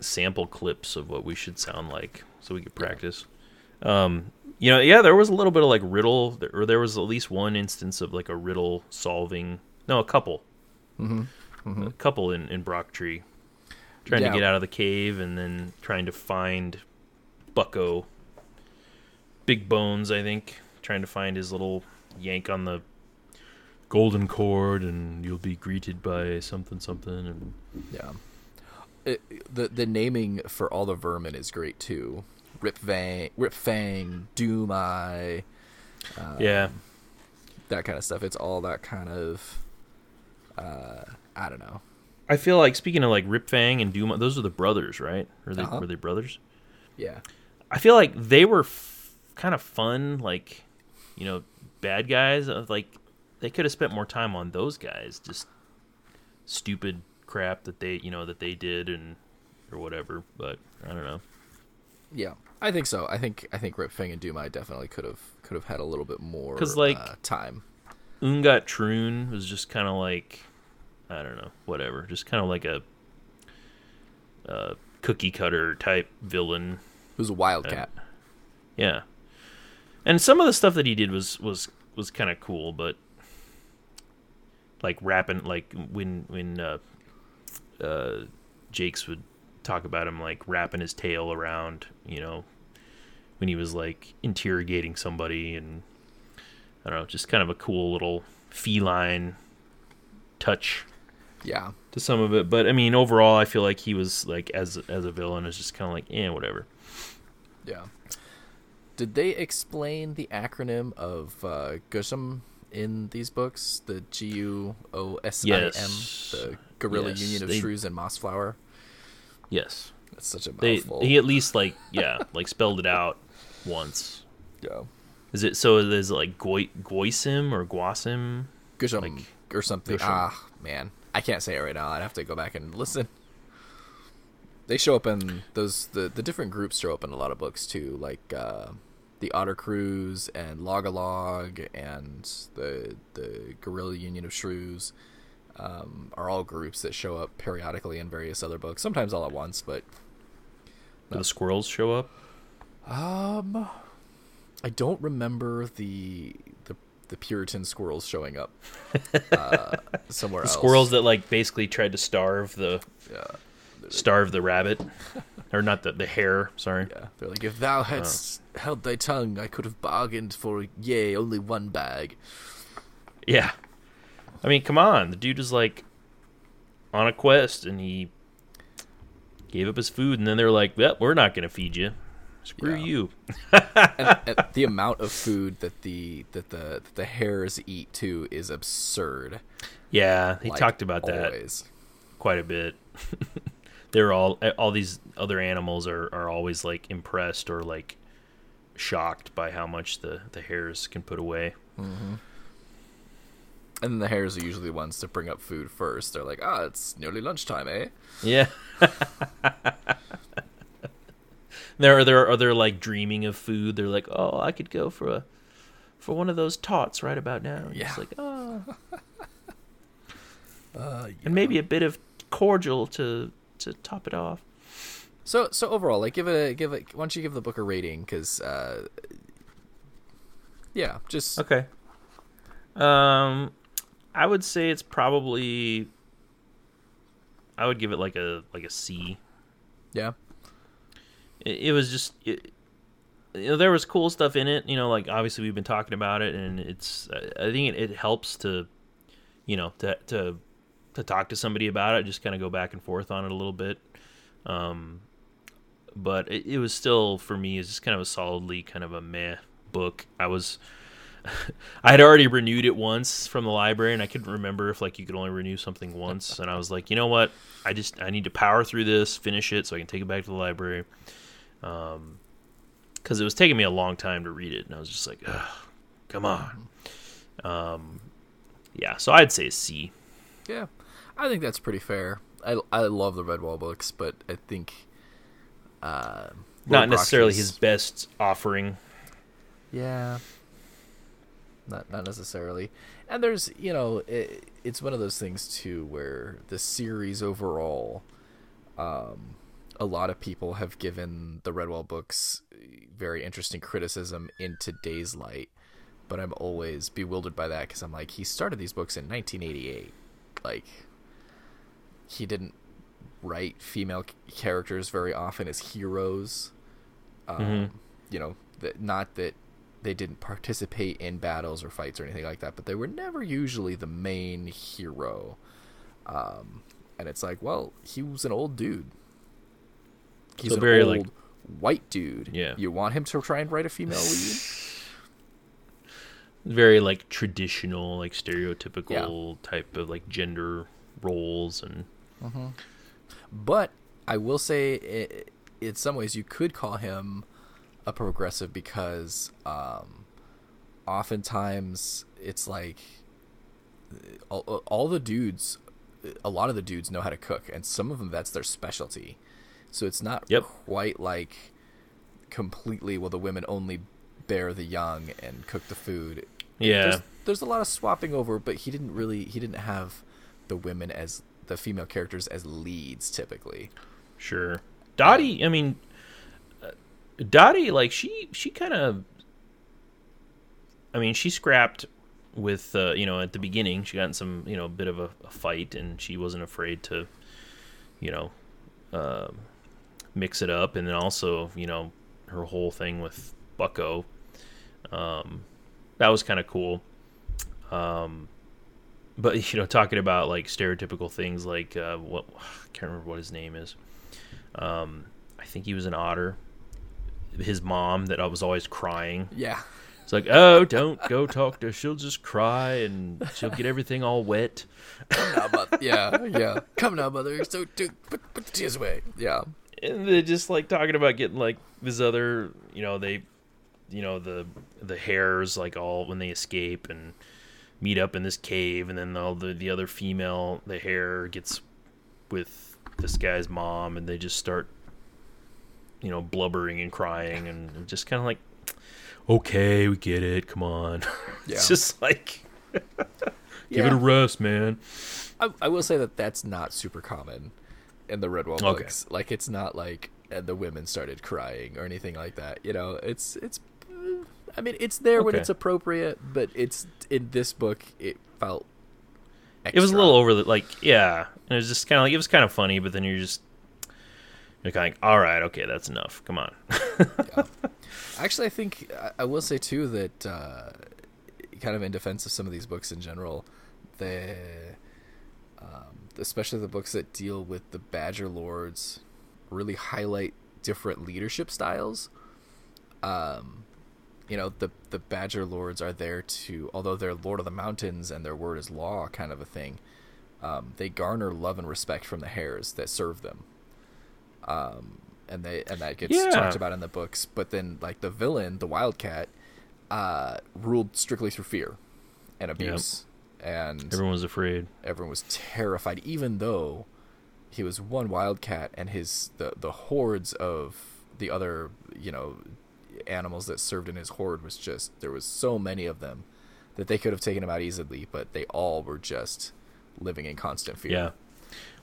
sample clips of what we should sound like so we could practice. Um, you know, yeah, there was a little bit of like riddle, or there was at least one instance of like a riddle solving. No, a couple. Mm-hmm. Mm-hmm. A couple in, in Brocktree, trying yeah. to get out of the cave and then trying to find Bucko. Big Bones, I think, trying to find his little yank on the golden cord, and you'll be greeted by something, something. And yeah, it, the the naming for all the vermin is great too. Rip Fang, Rip Fang, Doom Eye, um, yeah, that kind of stuff. It's all that kind of. Uh, I don't know. I feel like, speaking of like Rip Fang and Doom, those are the brothers, right? Are they, uh-huh. Were they brothers? Yeah. I feel like they were f- kind of fun, like, you know, bad guys. Like, they could have spent more time on those guys, just stupid crap that they, you know, that they did and or whatever. But I don't know. Yeah, I think so. I think I think Rip Fang and Doom Eye definitely could have could have had a little bit more 'Cause, like, uh, time. Ungat Troon was just kind of like, I don't know, whatever. Just kind of like a uh, cookie cutter type villain. Who's a wildcat. Uh, yeah. And some of the stuff that he did was, was, was kind of cool, but like rapping, like when, when uh, uh, Jakes would talk about him, like wrapping his tail around, you know, when he was like interrogating somebody and, I don't know, just kind of a cool little feline touch, yeah, to some of it. But I mean, overall, I feel like he was like as as a villain is just kind of like, eh, whatever. Yeah. Did they explain the acronym of uh, G U S M in these books? The G U O S I M, yes. The Guerrilla yes. Union of they... Shrews and Mossflower. Yes, that's such a mouthful. They, he at least like yeah, like spelled it out once. Yeah. Is it so? Is it like Goy, Goysim or Guasim? Gushum like, or something. Gushum. Ah, man, I can't say it right now. I'd have to go back and listen. They show up in those the, the different groups show up in a lot of books too, like uh, the Otter Crews and Logalog and the the Guerrilla Union of Shrews um, are all groups that show up periodically in various other books. Sometimes all at once, but no. Do the squirrels show up? Um. I don't remember the the, the Puritan squirrels showing up uh, somewhere the else. The squirrels that like basically tried to starve the yeah. starve the rabbit Or not the the hair, sorry. Yeah, they're like, if thou hadst uh, held thy tongue, I could have bargained for, yea, only one bag. Yeah. I mean, come on. The dude is, like, on a quest, and he gave up his food, and then they're like, yep, we're not going to feed you. Screw yeah. you. and, and the amount of food that the that the that the hares eat, too, is absurd. Yeah, he like, talked about always. that quite a bit. They're all all these other animals are, are always, like, impressed or, like, shocked by how much the, the hares can put away. Mm-hmm. And then the hares are usually the ones to bring up food first. They're like, ah, oh, it's nearly lunchtime, eh? Yeah. There are there are they're like dreaming of food. They're like, oh, I could go for a for one of those tots right about now. And yeah. It's like, oh. uh, yeah. And maybe a bit of cordial to to top it off. So so overall, like give it a give it. Why don't you give the book a rating? Because uh, yeah, just okay. Um, I would say it's probably. I would give it like a like a C. Yeah. It was just, it, you know, there was cool stuff in it, you know, like obviously we've been talking about it, and it's, I think it, it helps to, you know, to, to, to talk to somebody about it, just kind of go back and forth on it a little bit. Um, but it, it was still, for me, it's just kind of a solidly kind of a meh book. I was, I had already renewed it once from the library, and I couldn't remember if like you could only renew something once. And I was like, you know what? I just, I need to power through this, finish it so I can take it back to the library. Um, because it was taking me a long time to read it, and I was just like, ugh, come on. Um, yeah, so I'd say a C. Yeah, I think that's pretty fair. I, I love the Redwall books, but I think uh, not necessarily his best offering. Yeah, not not necessarily. And there's, you know, it, it's one of those things too where the series overall, um. a lot of people have given the Redwall books very interesting criticism in today's light, but I'm always bewildered by that because I'm like, he started these books in nineteen eighty-eight. Like, he didn't write female characters very often as heroes. Um, mm-hmm. You know, th- not that they didn't participate in battles or fights or anything like that, but they were never usually the main hero. Um, and it's like, well, he was an old dude. He's so an very, old like, white dude. Yeah. You want him to try and write a female lead? Very, like, traditional, like, stereotypical yeah. type of, like, gender roles. and. Mm-hmm. But I will say, it, in some ways, you could call him a progressive because um, oftentimes it's like all, all the dudes, a lot of the dudes know how to cook, and some of them, that's their specialty. So it's not yep. quite like completely, well, the women only bear the young and cook the food. Yeah. There's, there's a lot of swapping over, but he didn't really, he didn't have the women as, the female characters as leads typically. Sure. Dottie, I mean, Dottie, like she, she kind of, I mean, she scrapped with, uh, you know, at the beginning, she got in some, you know, bit of a, a fight, and she wasn't afraid to, you know, uh, mix it up. And then also, you know, her whole thing with Bucko, um that was kind of cool. Um but, you know, talking about like stereotypical things, like uh what I can't remember what his name is, um I think he was an otter, his mom that I was always crying. Yeah, it's like, oh, don't go talk to her, she'll just cry and she'll get everything all wet. Come now, mother. Yeah, yeah. Come now, mother. So, do, put, put the tears away. Yeah. And they're just like talking about getting like this other, you know, they, you know, the the hares, like all when they escape and meet up in this cave, and then all the the other female, the hare gets with this guy's mom, and they just start, you know, blubbering and crying, and just kind of like, okay, we get it. Come on. Yeah. It's just like. Give yeah. it a rest, man. I, I will say that that's not super common in the Redwall okay. books. Like, it's not like and the women started crying or anything like that. You know, it's it's. I mean, it's there okay. when it's appropriate, but it's in this book. It felt. Extra. It was a little over the like, yeah. And it was just kind of like it was kind of funny, but then you're just You're kind of like, all right, okay, that's enough. Come on. Yeah. Actually, I think I will say, too, that uh, kind of in defense of some of these books in general, they, um, especially the books that deal with the Badger Lords, really highlight different leadership styles. Um, you know, the, the Badger Lords are there to, although they're Lord of the Mountains and their word is law kind of a thing, um, they garner love and respect from the hares that serve them. Um, and they, and that gets yeah. talked about in the books, but then like the villain, the Wildcat, uh, ruled strictly through fear and abuse, yep. and everyone was afraid. Everyone was terrified, even though he was one Wildcat and his, the, the hordes of the other, you know, animals that served in his horde was just, there was so many of them that they could have taken him out easily, but they all were just living in constant fear. Yeah.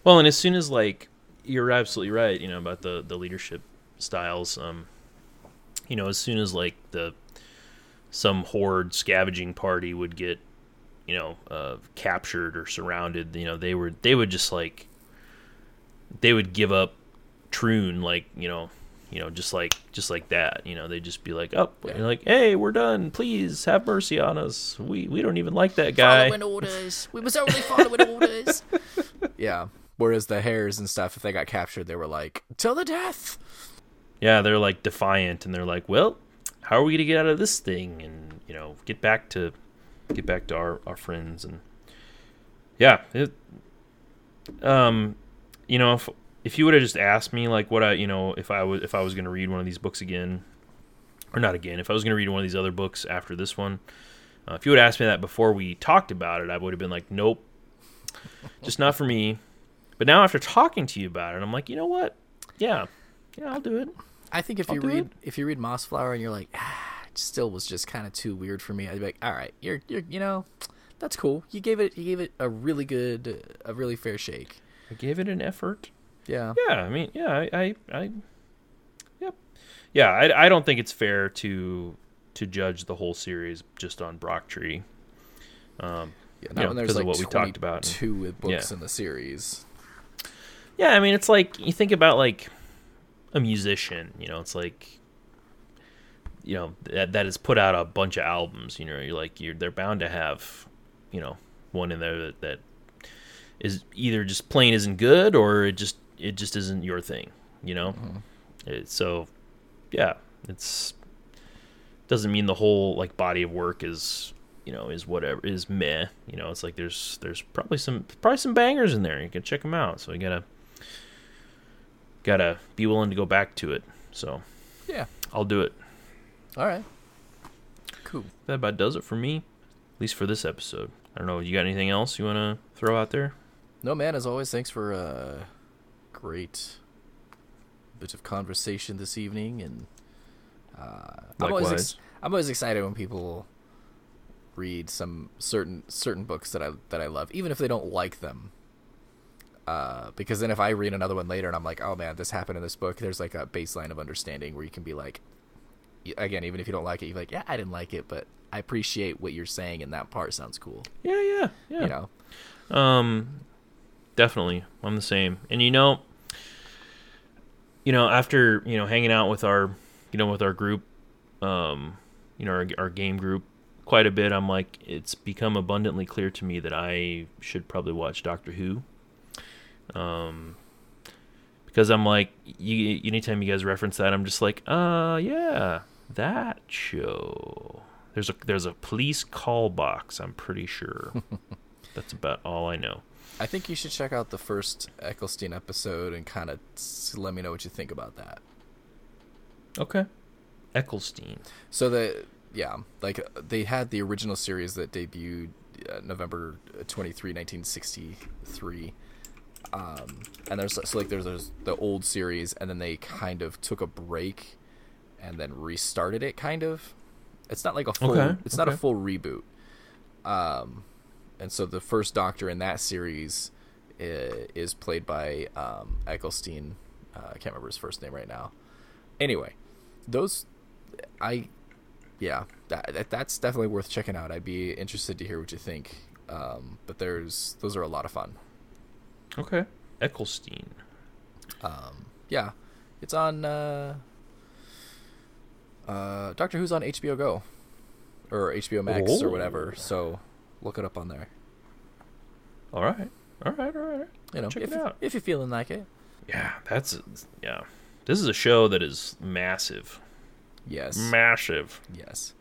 Well, and as soon as like, you're absolutely right, you know, about the, the leadership styles. Um, you know, as soon as like the, some horde scavenging party would get, you know, uh, captured or surrounded, you know, they were, they would just like, they would give up Troon, like, you know, you know, just like, just like that, you know, they'd just be like, oh, yeah. You're like, hey, we're done. Please have mercy on us. We, we don't even like that guy. Following orders. We was only following orders. Yeah. Whereas the hares and stuff, if they got captured, they were like, till the death. Yeah, they're like defiant, and they're like, well, how are we gonna get out of this thing, and you know, get back to, get back to our, our friends, and yeah, it, um, you know, if if you would have just asked me like what I, you know, if I was if I was gonna read one of these books again, or not again, if I was gonna read one of these other books after this one, uh, if you would have asked me that before we talked about it, I would have been like, nope, just not for me. But now after talking to you about it, I'm like, you know what? Yeah, yeah, I'll do it. I think if I'll you read it. if you read Mossflower and you're like, ah, it still was just kind of too weird for me, I'd be like, all right, you're you're you know, that's cool. You gave it you gave it a really good, a really fair shake. I gave it an effort. Yeah. Yeah. I mean, yeah. I. I. I yep. Yeah. I. I don't think it's fair to to judge the whole series just on Brocktree. Um. Yeah. Not you know, when there's like what we talked about. Two books yeah. in the series. Yeah, I mean, it's like, you think about, like, a musician, you know, it's like, you know, that, that has put out a bunch of albums, you know, you're like, you're they're bound to have, you know, one in there that, that is either just plain isn't good, or it just, it just isn't your thing, you know? Mm-hmm. It, so, yeah, it's, doesn't mean the whole, like, body of work is, you know, is whatever, is meh, you know, it's like, there's, there's probably some, probably some bangers in there, you can check them out, so you gotta, Gotta be willing to go back to it. So, yeah, I'll do it. All right. Cool. That about does it for me, at least for this episode. I don't know. You got anything else you want to throw out there? No, man. As always, thanks for a great bit of conversation this evening. And uh, I'm, always ex- I'm always excited when people read some certain certain books that I that I love, even if they don't like them. Uh, because then if I read another one later and I'm like, oh man, this happened in this book, there's like a baseline of understanding where you can be like, again, even if you don't like it, you're like, yeah, I didn't like it, but I appreciate what you're saying, and that part sounds cool. Yeah, yeah, yeah. You know, um, definitely, I'm the same. And you know, you know, after you know hanging out with our, you know, with our group, um, you know, our, our game group quite a bit, I'm like, it's become abundantly clear to me that I should probably watch Doctor Who. Um, because I'm like, you, anytime you guys reference that, I'm just like, uh, yeah, that show. There's a there's a police call box, I'm pretty sure. That's about all I know. I think you should check out the first Eccleston episode and kind of let me know what you think about that. Okay, Eccleston. So the yeah, like they had the original series that debuted uh, November twenty-third, nineteen sixty-three. Um, and there's so like there's, there's the old series, and then they kind of took a break and then restarted it. Kind of, it's not like a full, okay, it's okay. not a full reboot. Um, and so the first Doctor in that series is, is played by um, Eccleston. Uh, I can't remember his first name right now. Anyway, those, I, yeah, that, that that's definitely worth checking out. I'd be interested to hear what you think. Um, but there's those are a lot of fun. Okay, Eccleston. Um, yeah, It's on uh, uh, Doctor Who's on H B O Go or H B O Max Whoa. or whatever. So look it up on there. All right, all right, all right. You know, check if, it out if you're feeling like it. Yeah, that's yeah. This is a show that is massive. Yes. Massive. Yes.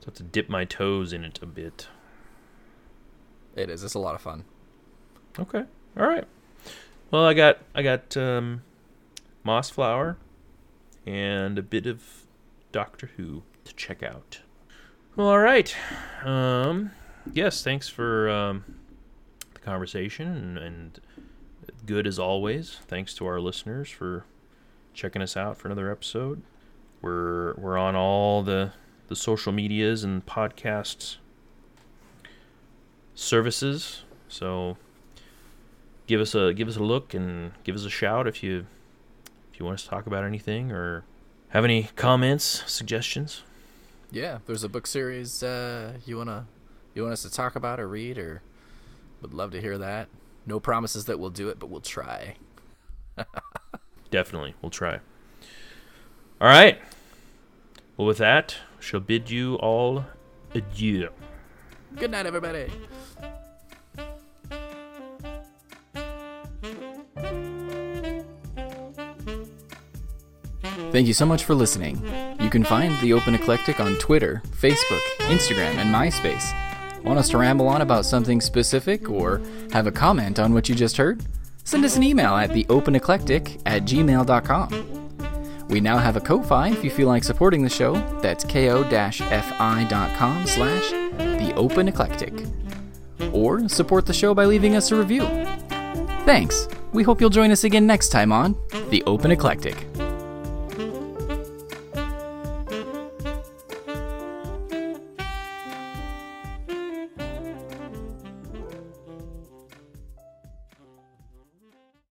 So I have to dip my toes in it a bit. It is. It's a lot of fun. Okay. All right. Well, I got I got um, Mossflower and a bit of Doctor Who to check out. Well, all right. Um, yes, thanks for um, the conversation and, and good as always. Thanks to our listeners for checking us out for another episode. We're we're on all the the social medias and podcasts services. So give us a give us a look and give us a shout if you if you want us to talk about anything or have any comments, suggestions. Yeah, if there's a book series uh, you wanna you want us to talk about or read, or would love to hear that. No promises that we'll do it, but we'll try. Definitely, we'll try. All right. Well, with that, I shall bid you all adieu. Good night, everybody. Thank you so much for listening. You can find The Open Eclectic on Twitter, Facebook, Instagram, and MySpace. Want us to ramble on about something specific or have a comment on what you just heard? Send us an email at theopeneclectic at gmail dot com. We now have a Ko-Fi if you feel like supporting the show. That's ko-fi.com slash The Open Eclectic. Or support the show by leaving us a review. Thanks. We hope you'll join us again next time on The Open Eclectic.